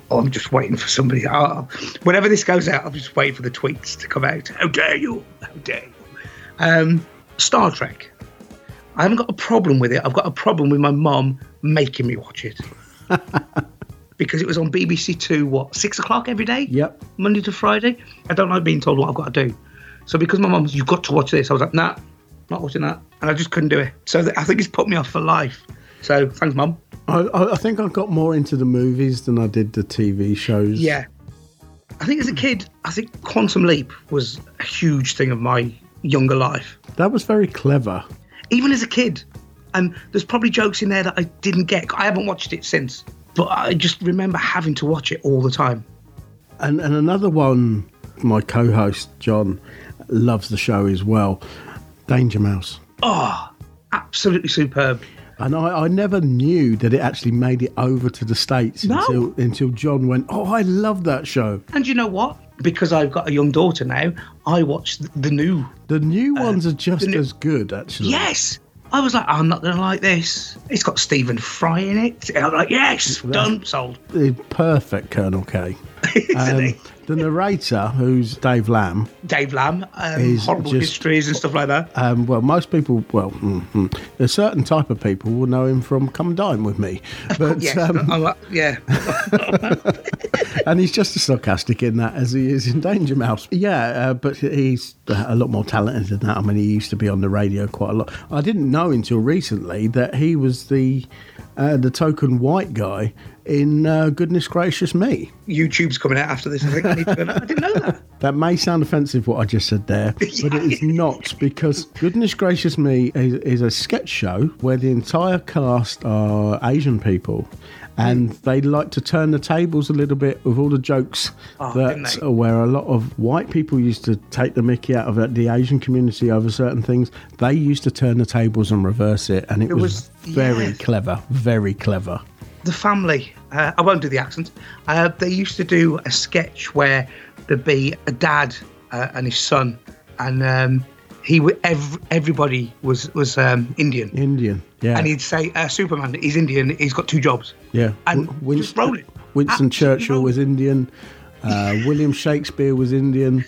Oh, I'm just waiting for somebody. Oh, whenever this goes out, I'm just waiting for the tweets to come out. How dare you? How dare you? Um, Star Trek. I haven't got a problem with it. I've got a problem with my mum making me watch it. Because it was on B B C Two, what, six o'clock every day? Yep. Monday to Friday. I don't like being told what I've got to do. So because my mum was, you've got to watch this, I was like, nah, not watching that. And I just couldn't do it. So th- I think it's put me off for life. So thanks, mum. I, I think I got more into the movies than I did the T V shows. Yeah. I think as a kid, I think Quantum Leap was a huge thing of my younger life. That was very clever. Even as a kid. And um, there's probably jokes in there that I didn't get. I haven't watched it since. But I just remember having to watch it all the time. And and another one, my co-host, John, loves the show as well, Danger Mouse. Oh, absolutely superb. And I, I never knew that it actually made it over to the States no. until, until John went, oh, I love that show. And you know what? Because I've got a young daughter now, I watch the, the new. The new ones uh, are just new- as good, actually. Yes. I was like, oh, I'm not going to like this. It's got Stephen Fry in it. And I'm like, yes, done, sold. Perfect, Colonel K. Isn't um, he? The narrator, who's Dave Lamb. Dave Lamb, um, horrible just, histories and stuff like that. Um, well, most people, well, mm-hmm. a certain type of people will know him from Come Dine With Me. But, yes, um, I'm like, yeah. And he's just as sarcastic in that as he is in Danger Mouse. Yeah, uh, but he's a lot more talented than that. I mean, he used to be on the radio quite a lot. I didn't know until recently that he was the uh, the token white guy in uh, Goodness Gracious Me. YouTube's coming out after this, I think. I, need to I didn't know that. That may sound offensive, what I just said there, yeah. But it is not, because Goodness Gracious Me is, is a sketch show where the entire cast are Asian people. And they like to turn the tables a little bit with all the jokes oh, that where a lot of white people used to take the mickey out of the Asian community over certain things. They used to turn the tables and reverse it. And it, it was, was very yeah. clever, very clever. The family, uh, I won't do the accent, uh, they used to do a sketch where there'd be a dad uh, and his son. And um, he w- ev- everybody was, was um, Indian. Indian. Yeah. And he'd say, uh, Superman, he's Indian, he's got two jobs. Yeah. And Winston, just roll it. Winston Absolutely Churchill was Indian. Uh, William Shakespeare was Indian.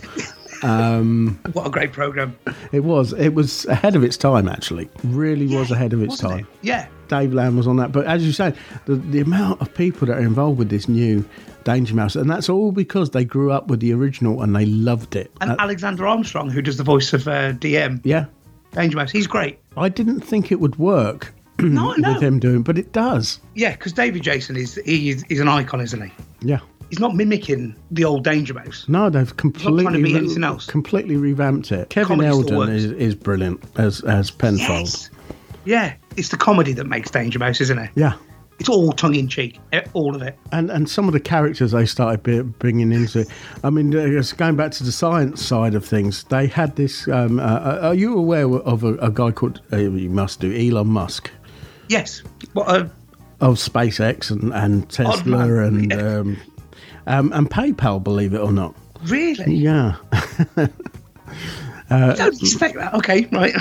Um, what a great programme. It was. It was ahead of its time, actually. Really yeah, was ahead of its time. It? Yeah. Dave Lamb was on that. But as you say, the, the amount of people that are involved with this new Danger Mouse, and that's all because they grew up with the original and they loved it. And that, Alexander Armstrong, who does the voice of uh, D M. Yeah. Danger Mouse, he's great. I didn't think it would work no, no. with him doing, but it does. Yeah, because David Jason is he is an icon, isn't he? Yeah, he's not mimicking the old Danger Mouse. No, they've completely trying to be anything else. Completely revamped it. Kevin Eldon is, is brilliant as as Penfold. Yes. Yeah, it's the comedy that makes Danger Mouse, isn't it? Yeah. It's all tongue-in-cheek, all of it. And and some of the characters they started bringing into it. I mean, going back to the science side of things, they had this... Um, uh, are you aware of a, a guy called... Uh, you must do, Elon Musk? Yes. What a... Of SpaceX and, and Tesla man, and, yeah. um, um, and PayPal, believe it or not. Really? Yeah. Uh, don't expect that. Okay, right.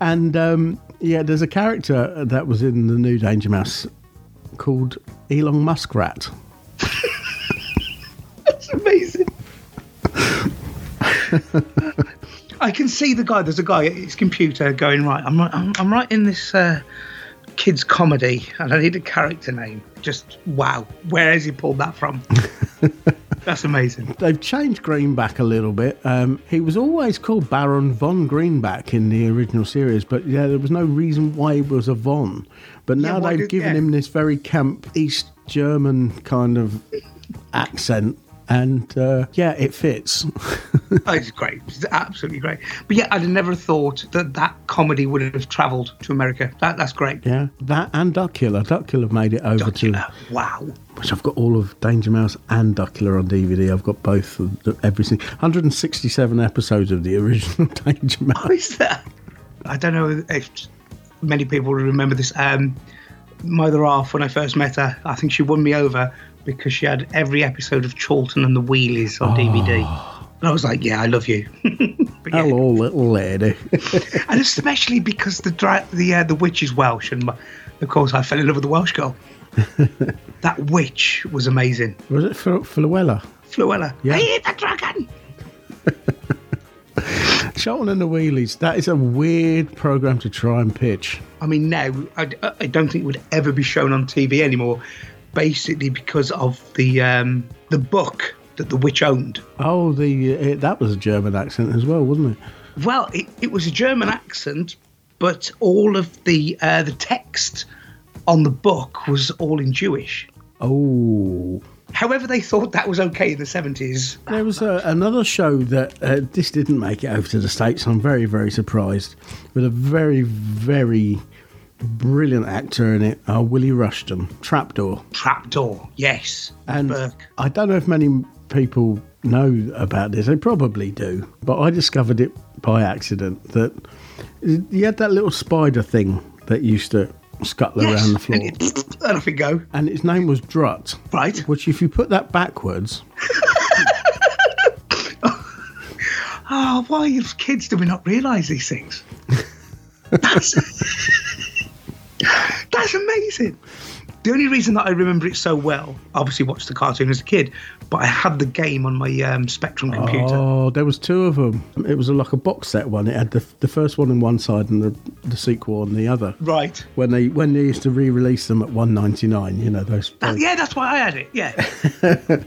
And, um, yeah, there's a character that was in the new Danger Mouse called Elon Muskrat. That's amazing. I can see the guy. There's a guy at his computer going, right, I'm, I'm, I'm writing this uh, kid's comedy and I need a character name. Just, wow, where has he pulled that from? That's amazing. They've changed Greenback a little bit. Um, he was always called Baron von Greenback in the original series, but yeah, there was no reason why he was a von. But now yeah, they've did, given yeah. him this very camp East German kind of accent, and uh, yeah, it fits. Oh, it's great. It's absolutely great. But yeah, I'd never thought that that comedy would have travelled to America. That That's great. Yeah, that and Duckula. Duckula made it over Duckula. to... Wow. Which I've got all of Danger Mouse and Duckula on D V D. I've got both of the, everything. one hundred sixty-seven episodes of the original Danger Mouse. How is that? I don't know if many people remember this. Um, my other half, when I first met her, I think she won me over because she had every episode of Chorlton and the Wheelies on oh. D V D. And I was like, yeah, I love you. But, yeah. Hello, little lady. And especially because the dra- the uh, the witch is Welsh. And, of course, I fell in love with the Welsh girl. That witch was amazing. Was it Fl- Fluella? Fluella. Yeah. I hate the dragon! Chorlton and the Wheelies, that is a weird programme to try and pitch. I mean, now, I, I don't think it would ever be shown on T V anymore, basically because of the um, the book that the witch owned. Oh, the it, that was a German accent as well, wasn't it? Well, it, it was a German accent, but all of the uh, the text... on the book was all in Jewish. Oh. However, they thought that was okay in the seventies. There was a, another show that uh, this didn't make it over to the States. I'm very, very surprised. With a very, very brilliant actor in it, uh, Willie Rushton. Trapdoor. Trapdoor, yes. And Burke. I don't know if many people know about this. They probably do. But I discovered it by accident that you had that little spider thing that used to... scuttle yes. around the floor. And, it, and off it go. And its name was Drut. Right. Which, if you put that backwards... Oh, why as kids do we not realise these things? That's, that's That's amazing. The only reason that I remember it so well, obviously watched the cartoon as a kid, but I had the game on my um, Spectrum computer. Oh, there was two of them. It was a, like a box set one. It had the the first one on one side and the, the sequel on the other. Right. When they when they used to re-release them at one ninety-nine, you know those. That, those... Yeah, that's why I had it. Yeah.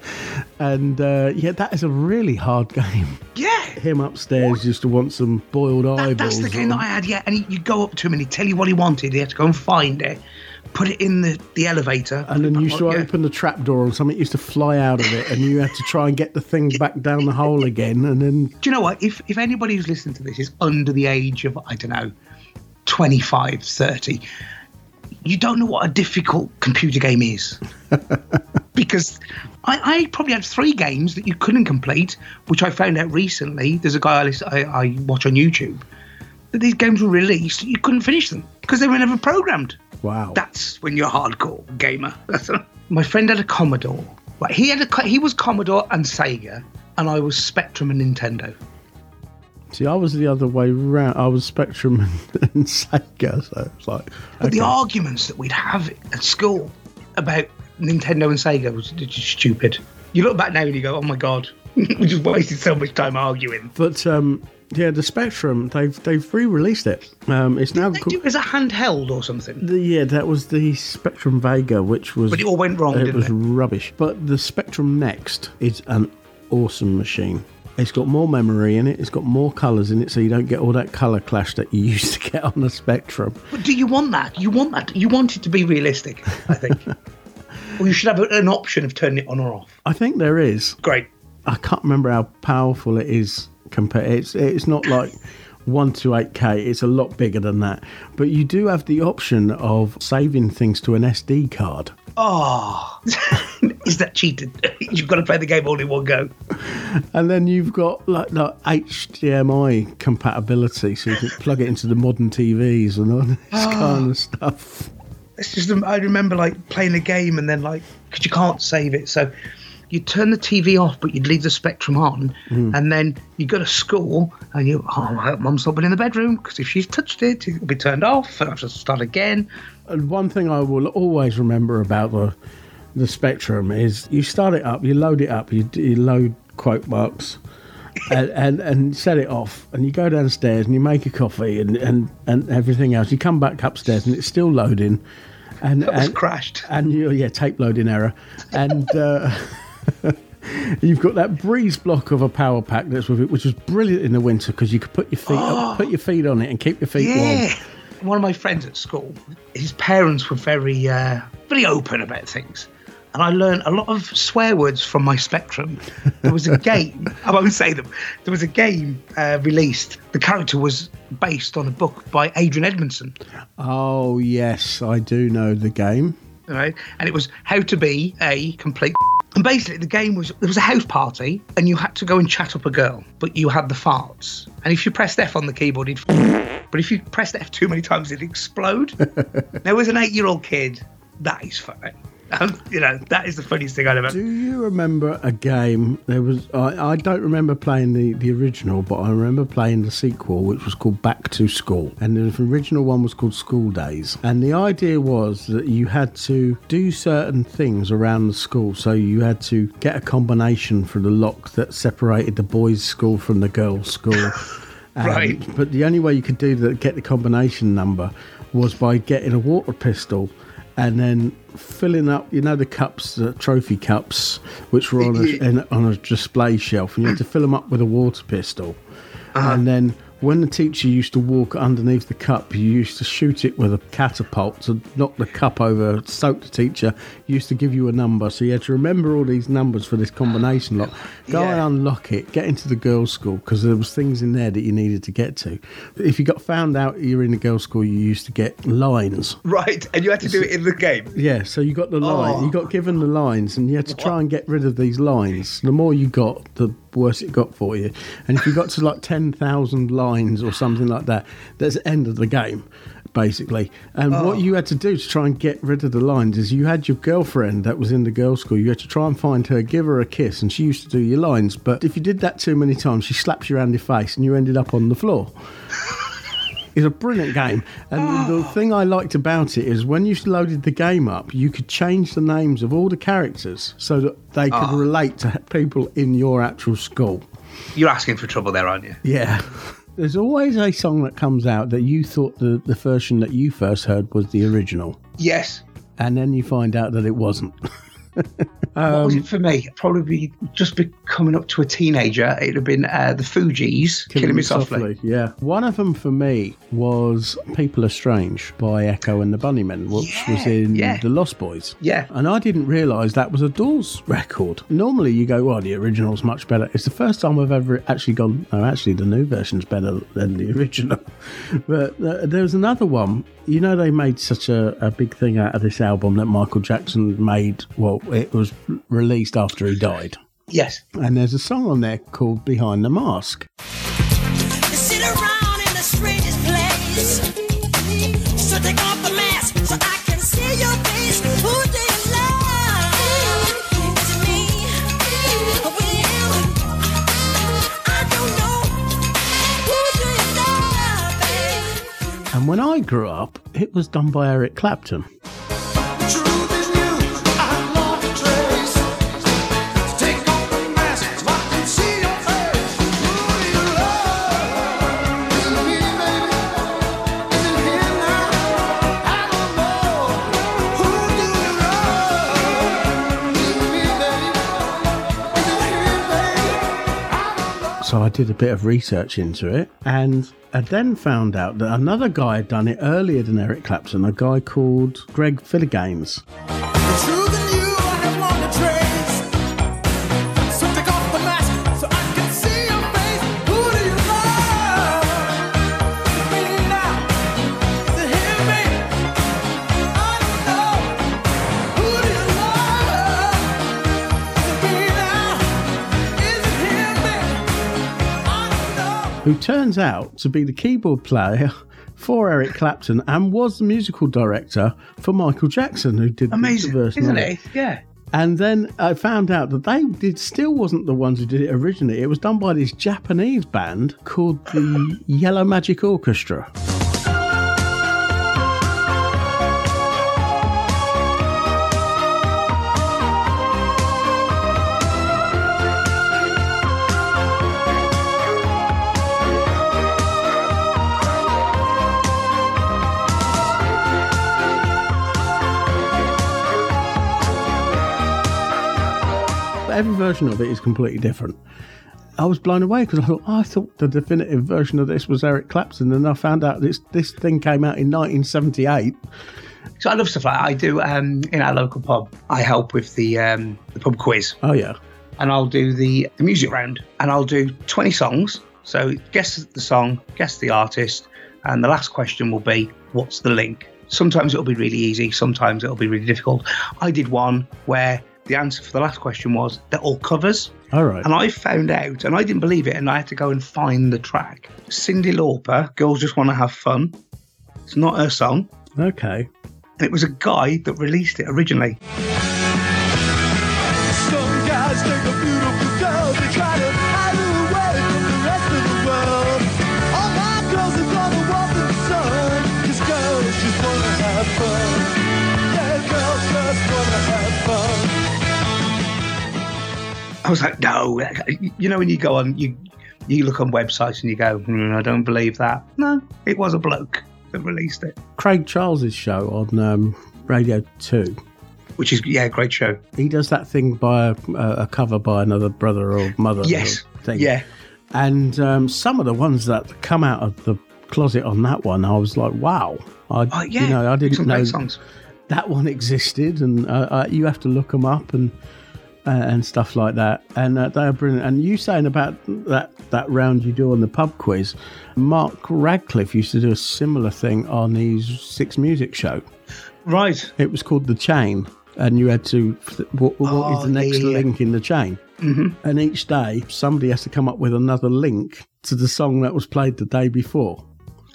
And uh, yeah, that is a really hard game. Yeah. Him upstairs what? used to want some boiled that, eyeballs. That's the game that I had. Yeah, and he, you go up to him and he would tell you what he wanted. He had to go and find it. Put it in the, the elevator. And then you used to yeah. open the trapdoor and something used to fly out of it and you had to try and get the thing back down the hole again. And then... Do you know what? If if anybody who's listening to this is under the age of, I don't know, twenty-five, thirty, you don't know what a difficult computer game is. Because I, I probably had three games that you couldn't complete, which I found out recently. There's a guy I, listen, I, I watch on YouTube. That these games were released, you couldn't finish them because they were never programmed. Wow. That's when you're a hardcore gamer. My friend had a Commodore. Like he had a, he was Commodore and Sega, and I was Spectrum and Nintendo. See, I was the other way round. I was Spectrum and, and Sega. So it's like, okay. But the arguments that we'd have at school about Nintendo and Sega was just stupid. You look back now and you go, oh my God, we just wasted so much time arguing. But um. Yeah, the Spectrum, they've they've re-released it. Um, it's now Didn't they co- do it as a handheld or something? The, yeah, that was the Spectrum Vega, which was... But it all went wrong, it didn't was it? Rubbish. But the Spectrum Next is an awesome machine. It's got more memory in it, it's got more colours in it, so you don't get all that colour clash that you used to get on the Spectrum. But do you want that? You want that? You want it to be realistic, I think. Or you should have an option of turning it on or off. I think there is. Great. I can't remember how powerful it is... Compare it's it's not like one to eight K, it's a lot bigger than that, but you do have the option of saving things to an S D card. Oh, is that cheated? You've got to play the game all in one go. And then you've got like, like H D M I compatibility, so you can plug it into the modern T Vs and all this oh. kind of stuff. It's just I remember like playing a game and then like because you can't save it, so you'd turn the T V off, but you'd leave the Spectrum on. Mm. And then you go to school and you, oh, I hope Mum's not been in the bedroom because if she's touched it, it'll be turned off and I'll have to start again. And one thing I will always remember about the the Spectrum is you start it up, you load it up, you, you load quote marks and, and, and set it off and you go downstairs and you make a coffee and, and, and everything else. You come back upstairs and it's still loading. And, that was and, crashed. And you, yeah, tape loading error. And... Uh, you've got that breeze block of a power pack that's with it, which was brilliant in the winter because you could put your feet oh, up, put your feet on it and keep your feet yeah. warm. One of my friends at school, his parents were very uh, very open about things, and I learned a lot of swear words from my Spectrum. There was a game, I won't say them, there was a game uh, released. The character was based on a book by Adrian Edmondson. Oh yes, I do know the game. Right? And it was how to be a complete... And basically the game was, there was a house party and you had to go and chat up a girl, but you had the farts. And if you pressed F on the keyboard, it'd... But if you pressed F too many times, it'd explode. Now, as an eight-year-old kid, that is funny. Um, you know, that is the funniest thing I remember. Do you remember a game, there was, I, I don't remember playing the, the original, but I remember playing the sequel, which was called Back to School. And the original one was called School Days. And the idea was that you had to do certain things around the school. So you had to get a combination for the lock that separated the boys' school from the girls' school. Um, right. But the only way you could do that, get the combination number, was by getting a water pistol and then filling up, you know, the cups, the trophy cups, which were on a, in, on a display shelf, and you had to fill them up with a water pistol. Uh-huh. And then when the teacher used to walk underneath the cup, you used to shoot it with a catapult to knock the cup over, soak the teacher, used to give you a number. So you had to remember all these numbers for this combination lock. Go yeah. and unlock it, get into the girls' school, because there was things in there that you needed to get to. If you got found out you were in the girls' school, you used to get lines. Right, and you had to do it in the game. Yeah, so you got the line, oh. you got given the lines, and you had to try and get rid of these lines. The more you got, the worse it got for you. And if you got to like ten thousand lines or something like that, that's the end of the game basically. And oh. what you had to do to try and get rid of the lines is you had your girlfriend that was in the girls' school, you had to try and find her, give her a kiss, and she used to do your lines. But if you did that too many times, she slaps you around your face and you ended up on the floor. is a brilliant game. And oh. the thing I liked about it is when you loaded the game up, you could change the names of all the characters so that they could oh. relate to people in your actual school. You're asking for trouble there, aren't you? Yeah. There's always a song that comes out that you thought the, the version that you first heard was the original. Yes. And then you find out that it wasn't. um, what was it for me? Probably be just be coming up to a teenager. It would have been uh, the Fugees, Killing, Killing Me Softly. Softly. Yeah. One of them for me was People Are Strange by Echo and the Bunnymen, which yeah, was in yeah. The Lost Boys. Yeah. And I didn't realise that was a Doors record. Normally you go, well, the original's much better. It's the first time I've ever actually gone, oh, actually the new version's better than the original. But uh, there was another one. You know, they made such a, a big thing out of this album that Michael Jackson made, well, it was released after he died. Yes. And there's a song on there called Behind the Mask. You sit around in the strangest place. So take off the mask so I can see your face. Who do you love? Is it me? Or will? I don't know. Who do you love, babe? And when I grew up, it was done by Eric Clapton. So I did a bit of research into it, and I then found out that another guy had done it earlier than Eric Clapton, a guy called Greg Philagames. Who turns out to be the keyboard player for Eric Clapton and was the musical director for Michael Jackson, who did Amazing, the version. Isn't it? Yeah. And then I found out that they did still wasn't the ones who did it originally. It was done by this Japanese band called the Yellow Magic Orchestra. Every version of it is completely different. I was blown away because I thought, oh, I thought the definitive version of this was Eric Clapton, and I found out this this thing came out in nineteen seventy-eight. So I love stuff like that. I do um, in our local pub. I help with the um, the pub quiz. Oh yeah, and I'll do the, the music round, and I'll do twenty songs. So guess the song, guess the artist, and the last question will be, what's the link? Sometimes it'll be really easy. Sometimes it'll be really difficult. I did one where the answer for the last question was, they're all covers. All right. And I found out, and I didn't believe it, and I had to go and find the track. Cyndi Lauper, Girls Just Want to Have Fun. It's not her song. Okay. And it was a guy that released it originally. Some guys take a beautiful girl, they try to hide her away from the rest of the world. All my girls are gone to walk in the sun, cause girls just want to have fun. Yeah, girls just want to have fun. I was like, no, you know, when you go on, you you look on websites and you go, mm, I don't believe that. No, it was a bloke that released it. Craig Charles's show on um, Radio two. Which is, yeah, great show. He does that thing by a, a cover by another brother or mother. Yes, thing. Yeah. And um, some of the ones that come out of the closet on that one, I was like, wow. I, oh, yeah. You know, I didn't Some know great songs. That one existed, and uh, uh, you have to look them up and... and stuff like that, and uh, they are brilliant. And you saying about that that round you do on the pub quiz, Mark Radcliffe used to do a similar thing on his Six Music show. Right. It was called The Chain, and you had to, what, what oh, is the next yeah. link in the chain? Mm-hmm. And each day, somebody has to come up with another link to the song that was played the day before.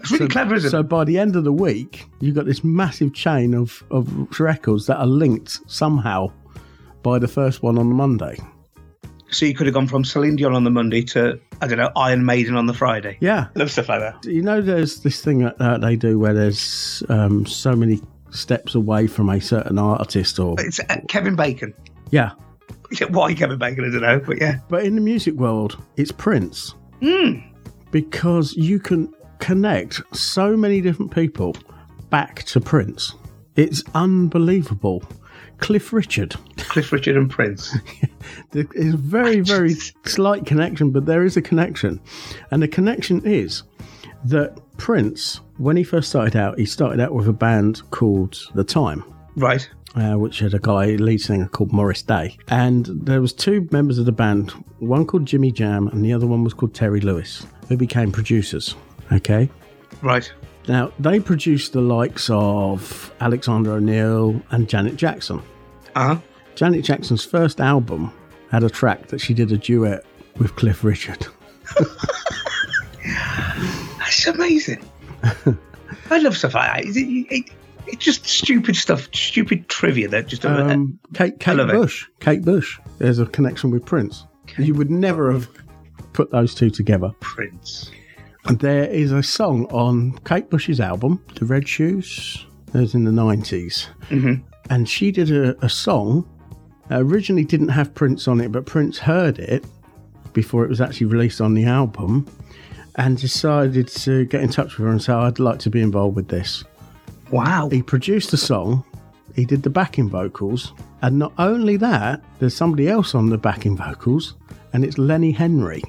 It's really so, clever, isn't it? So by the end of the week, you've got this massive chain of, of records that are linked somehow by the first one on Monday. So you could have gone from Celine Dion on the Monday to, I don't know, Iron Maiden on the Friday. Yeah. Love stuff like that. You know, there's this thing that uh, they do where there's um, so many steps away from a certain artist or... It's uh, Kevin Bacon. Yeah. Why Kevin Bacon, I don't know, but yeah. But in the music world, it's Prince. Mm. Because you can connect so many different people back to Prince. It's unbelievable. Cliff Richard. Cliff Richard and Prince. There's a very, very slight connection, but there is a connection. And the connection is that Prince, when he first started out, he started out with a band called The Time. Right. Uh, which had a guy, lead singer called Morris Day. And there was two members of the band, one called Jimmy Jam and the other one was called Terry Lewis, who became producers. Okay? Right. Now, they produced the likes of Alexander O'Neill and Janet Jackson. Uh-huh. Janet Jackson's first album had a track that she did a duet with Cliff Richard. That's amazing. I love stuff like that. It's it, it, it just stupid stuff, stupid trivia that just... Um, uh, Kate, Kate Bush. It. Kate Bush. There's a connection with Prince. Kate you would never have put those two together. Prince. There is a song on Kate Bush's album, The Red Shoes, that was in the nineties. Mm-hmm. And she did a, a song that originally didn't have Prince on it, but Prince heard it before it was actually released on the album and decided to get in touch with her and say, I'd like to be involved with this. Wow. He produced the song, he did the backing vocals, and not only that, there's somebody else on the backing vocals, and it's Lenny Henry.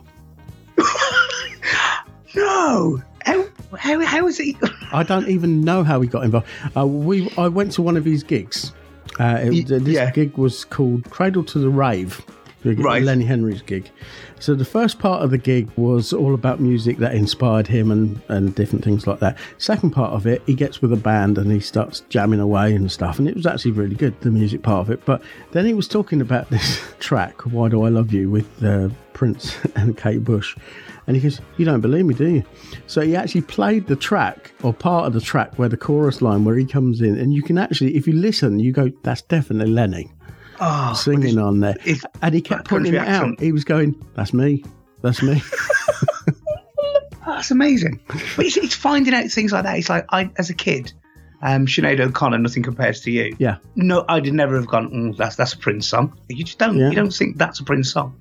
No, how, how, how is he? I don't even know how he got involved. Uh, we, I went to one of his gigs. Uh, it, y- this yeah. gig was called Cradle to the Rave, right. Lenny Henry's gig. So the first part of the gig was all about music that inspired him and, and different things like that. Second part of it, he gets with a band and he starts jamming away and stuff. And it was actually really good, the music part of it. But then he was talking about this track, Why Do I Love You, with uh, Prince and Kate Bush. And he goes, you don't believe me, do you? So he actually played the track or part of the track where the chorus line where he comes in. And you can actually, if you listen, you go, that's definitely Lenny. Oh, singing on there. And he kept pointing it out. He was going, that's me. That's me. That's amazing. But it's, it's finding out things like that. It's like, I, as a kid, um, Sinead O'Connor, Nothing Compares to You. Yeah. No, I'd never have gone, mm, that's that's a Prince song. You just don't, yeah. you don't think that's a Prince song.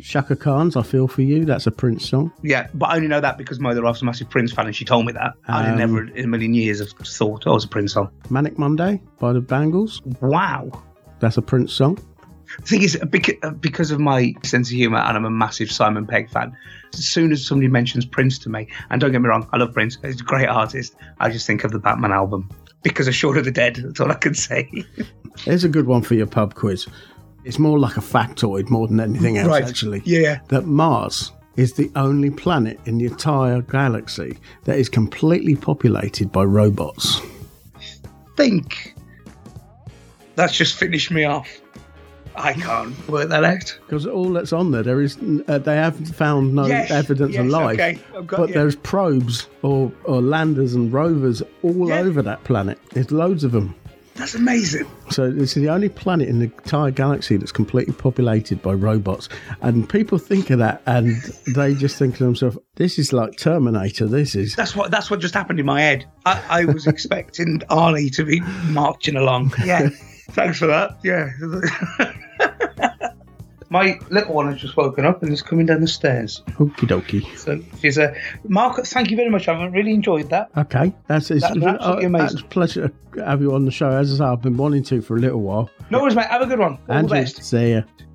Shaka Khan's I Feel For You, that's a Prince song. Yeah, but I only know that because my other half's a massive Prince fan and she told me that. Um, I never in a million years have thought, oh, it was a Prince song. Manic Monday by the Bangles. Wow. That's a Prince song. The thing is, because of my sense of humour and I'm a massive Simon Pegg fan, as soon as somebody mentions Prince to me, and don't get me wrong, I love Prince, he's a great artist, I just think of the Batman album. Because of Shaun of the Dead, that's all I can say. Here's a good one for your pub quiz. It's more like a factoid more than anything else, right. actually. Yeah. That Mars is the only planet in the entire galaxy that is completely populated by robots. Think. That's just finished me off. I can't work that out. Because all that's on there, there is uh, they haven't found no yes, evidence yes, of life. Okay. I've got but you. There's probes or, or landers and rovers all yeah. over that planet. There's loads of them. That's amazing. So this is the only planet in the entire galaxy that's completely populated by robots. And people think of that and they just think to themselves, this is like Terminator, this is. That's what that's what just happened in my head. I, I was expecting Arnie to be marching along. Yeah, thanks for that. Yeah. My little one has just woken up and is coming down the stairs. Okie dokie. So she's a Mark. Thank you very much. I've really enjoyed that. Okay, that's it's that absolutely uh, amazing. It's a pleasure to have you on the show. As I say, I've been wanting to for a little while. No worries, mate. Have a good one. All Andrew, the best. See ya.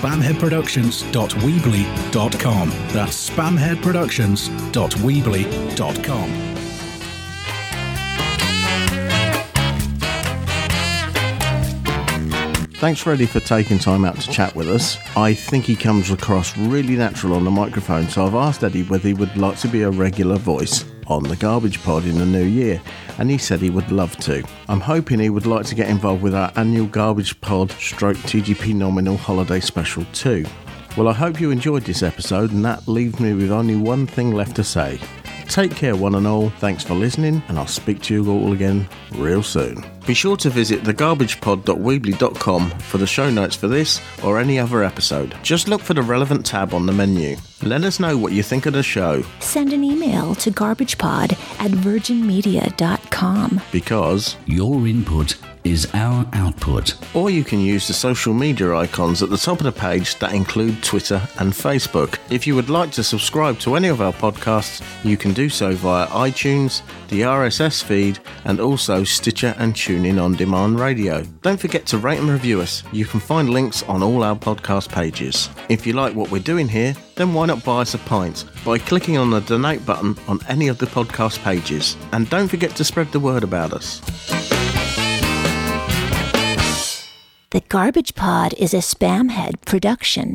spamhead productions dot weebly dot com. That's spamhead productions dot weebly dot com. Thanks, Freddie, for taking time out to chat with us. I think he comes across really natural on the microphone, so I've asked Eddie whether he would like to be a regular voice on the Garbage Pod in the new year, and he said he would love to. I'm hoping he would like to get involved with our annual Garbage Pod stroke T G P Nominal holiday special too. Well, I hope you enjoyed this episode, and that leaves me with only one thing left to say. Take care, one and all. Thanks for listening, and I'll speak to you all again real soon. Be sure to visit the garbage pod dot weebly dot com for the show notes for this or any other episode. Just look for the relevant tab on the menu. Let us know what you think of the show. Send an email to garbagepod at virgin media dot com. Because your input is our output. Or you can use the social media icons at the top of the page that include Twitter and Facebook. If you would like to subscribe to any of our podcasts, you can do so via iTunes, the R S S feed, and also Stitcher and TuneIn On Demand Radio. Don't forget to rate and review us. You can find links on all our podcast pages. If you like what we're doing here, then why not buy us a pint by clicking on the donate button on any of the podcast pages. And don't forget to spread the word about us. The Garbage Pod is a Spamhead production.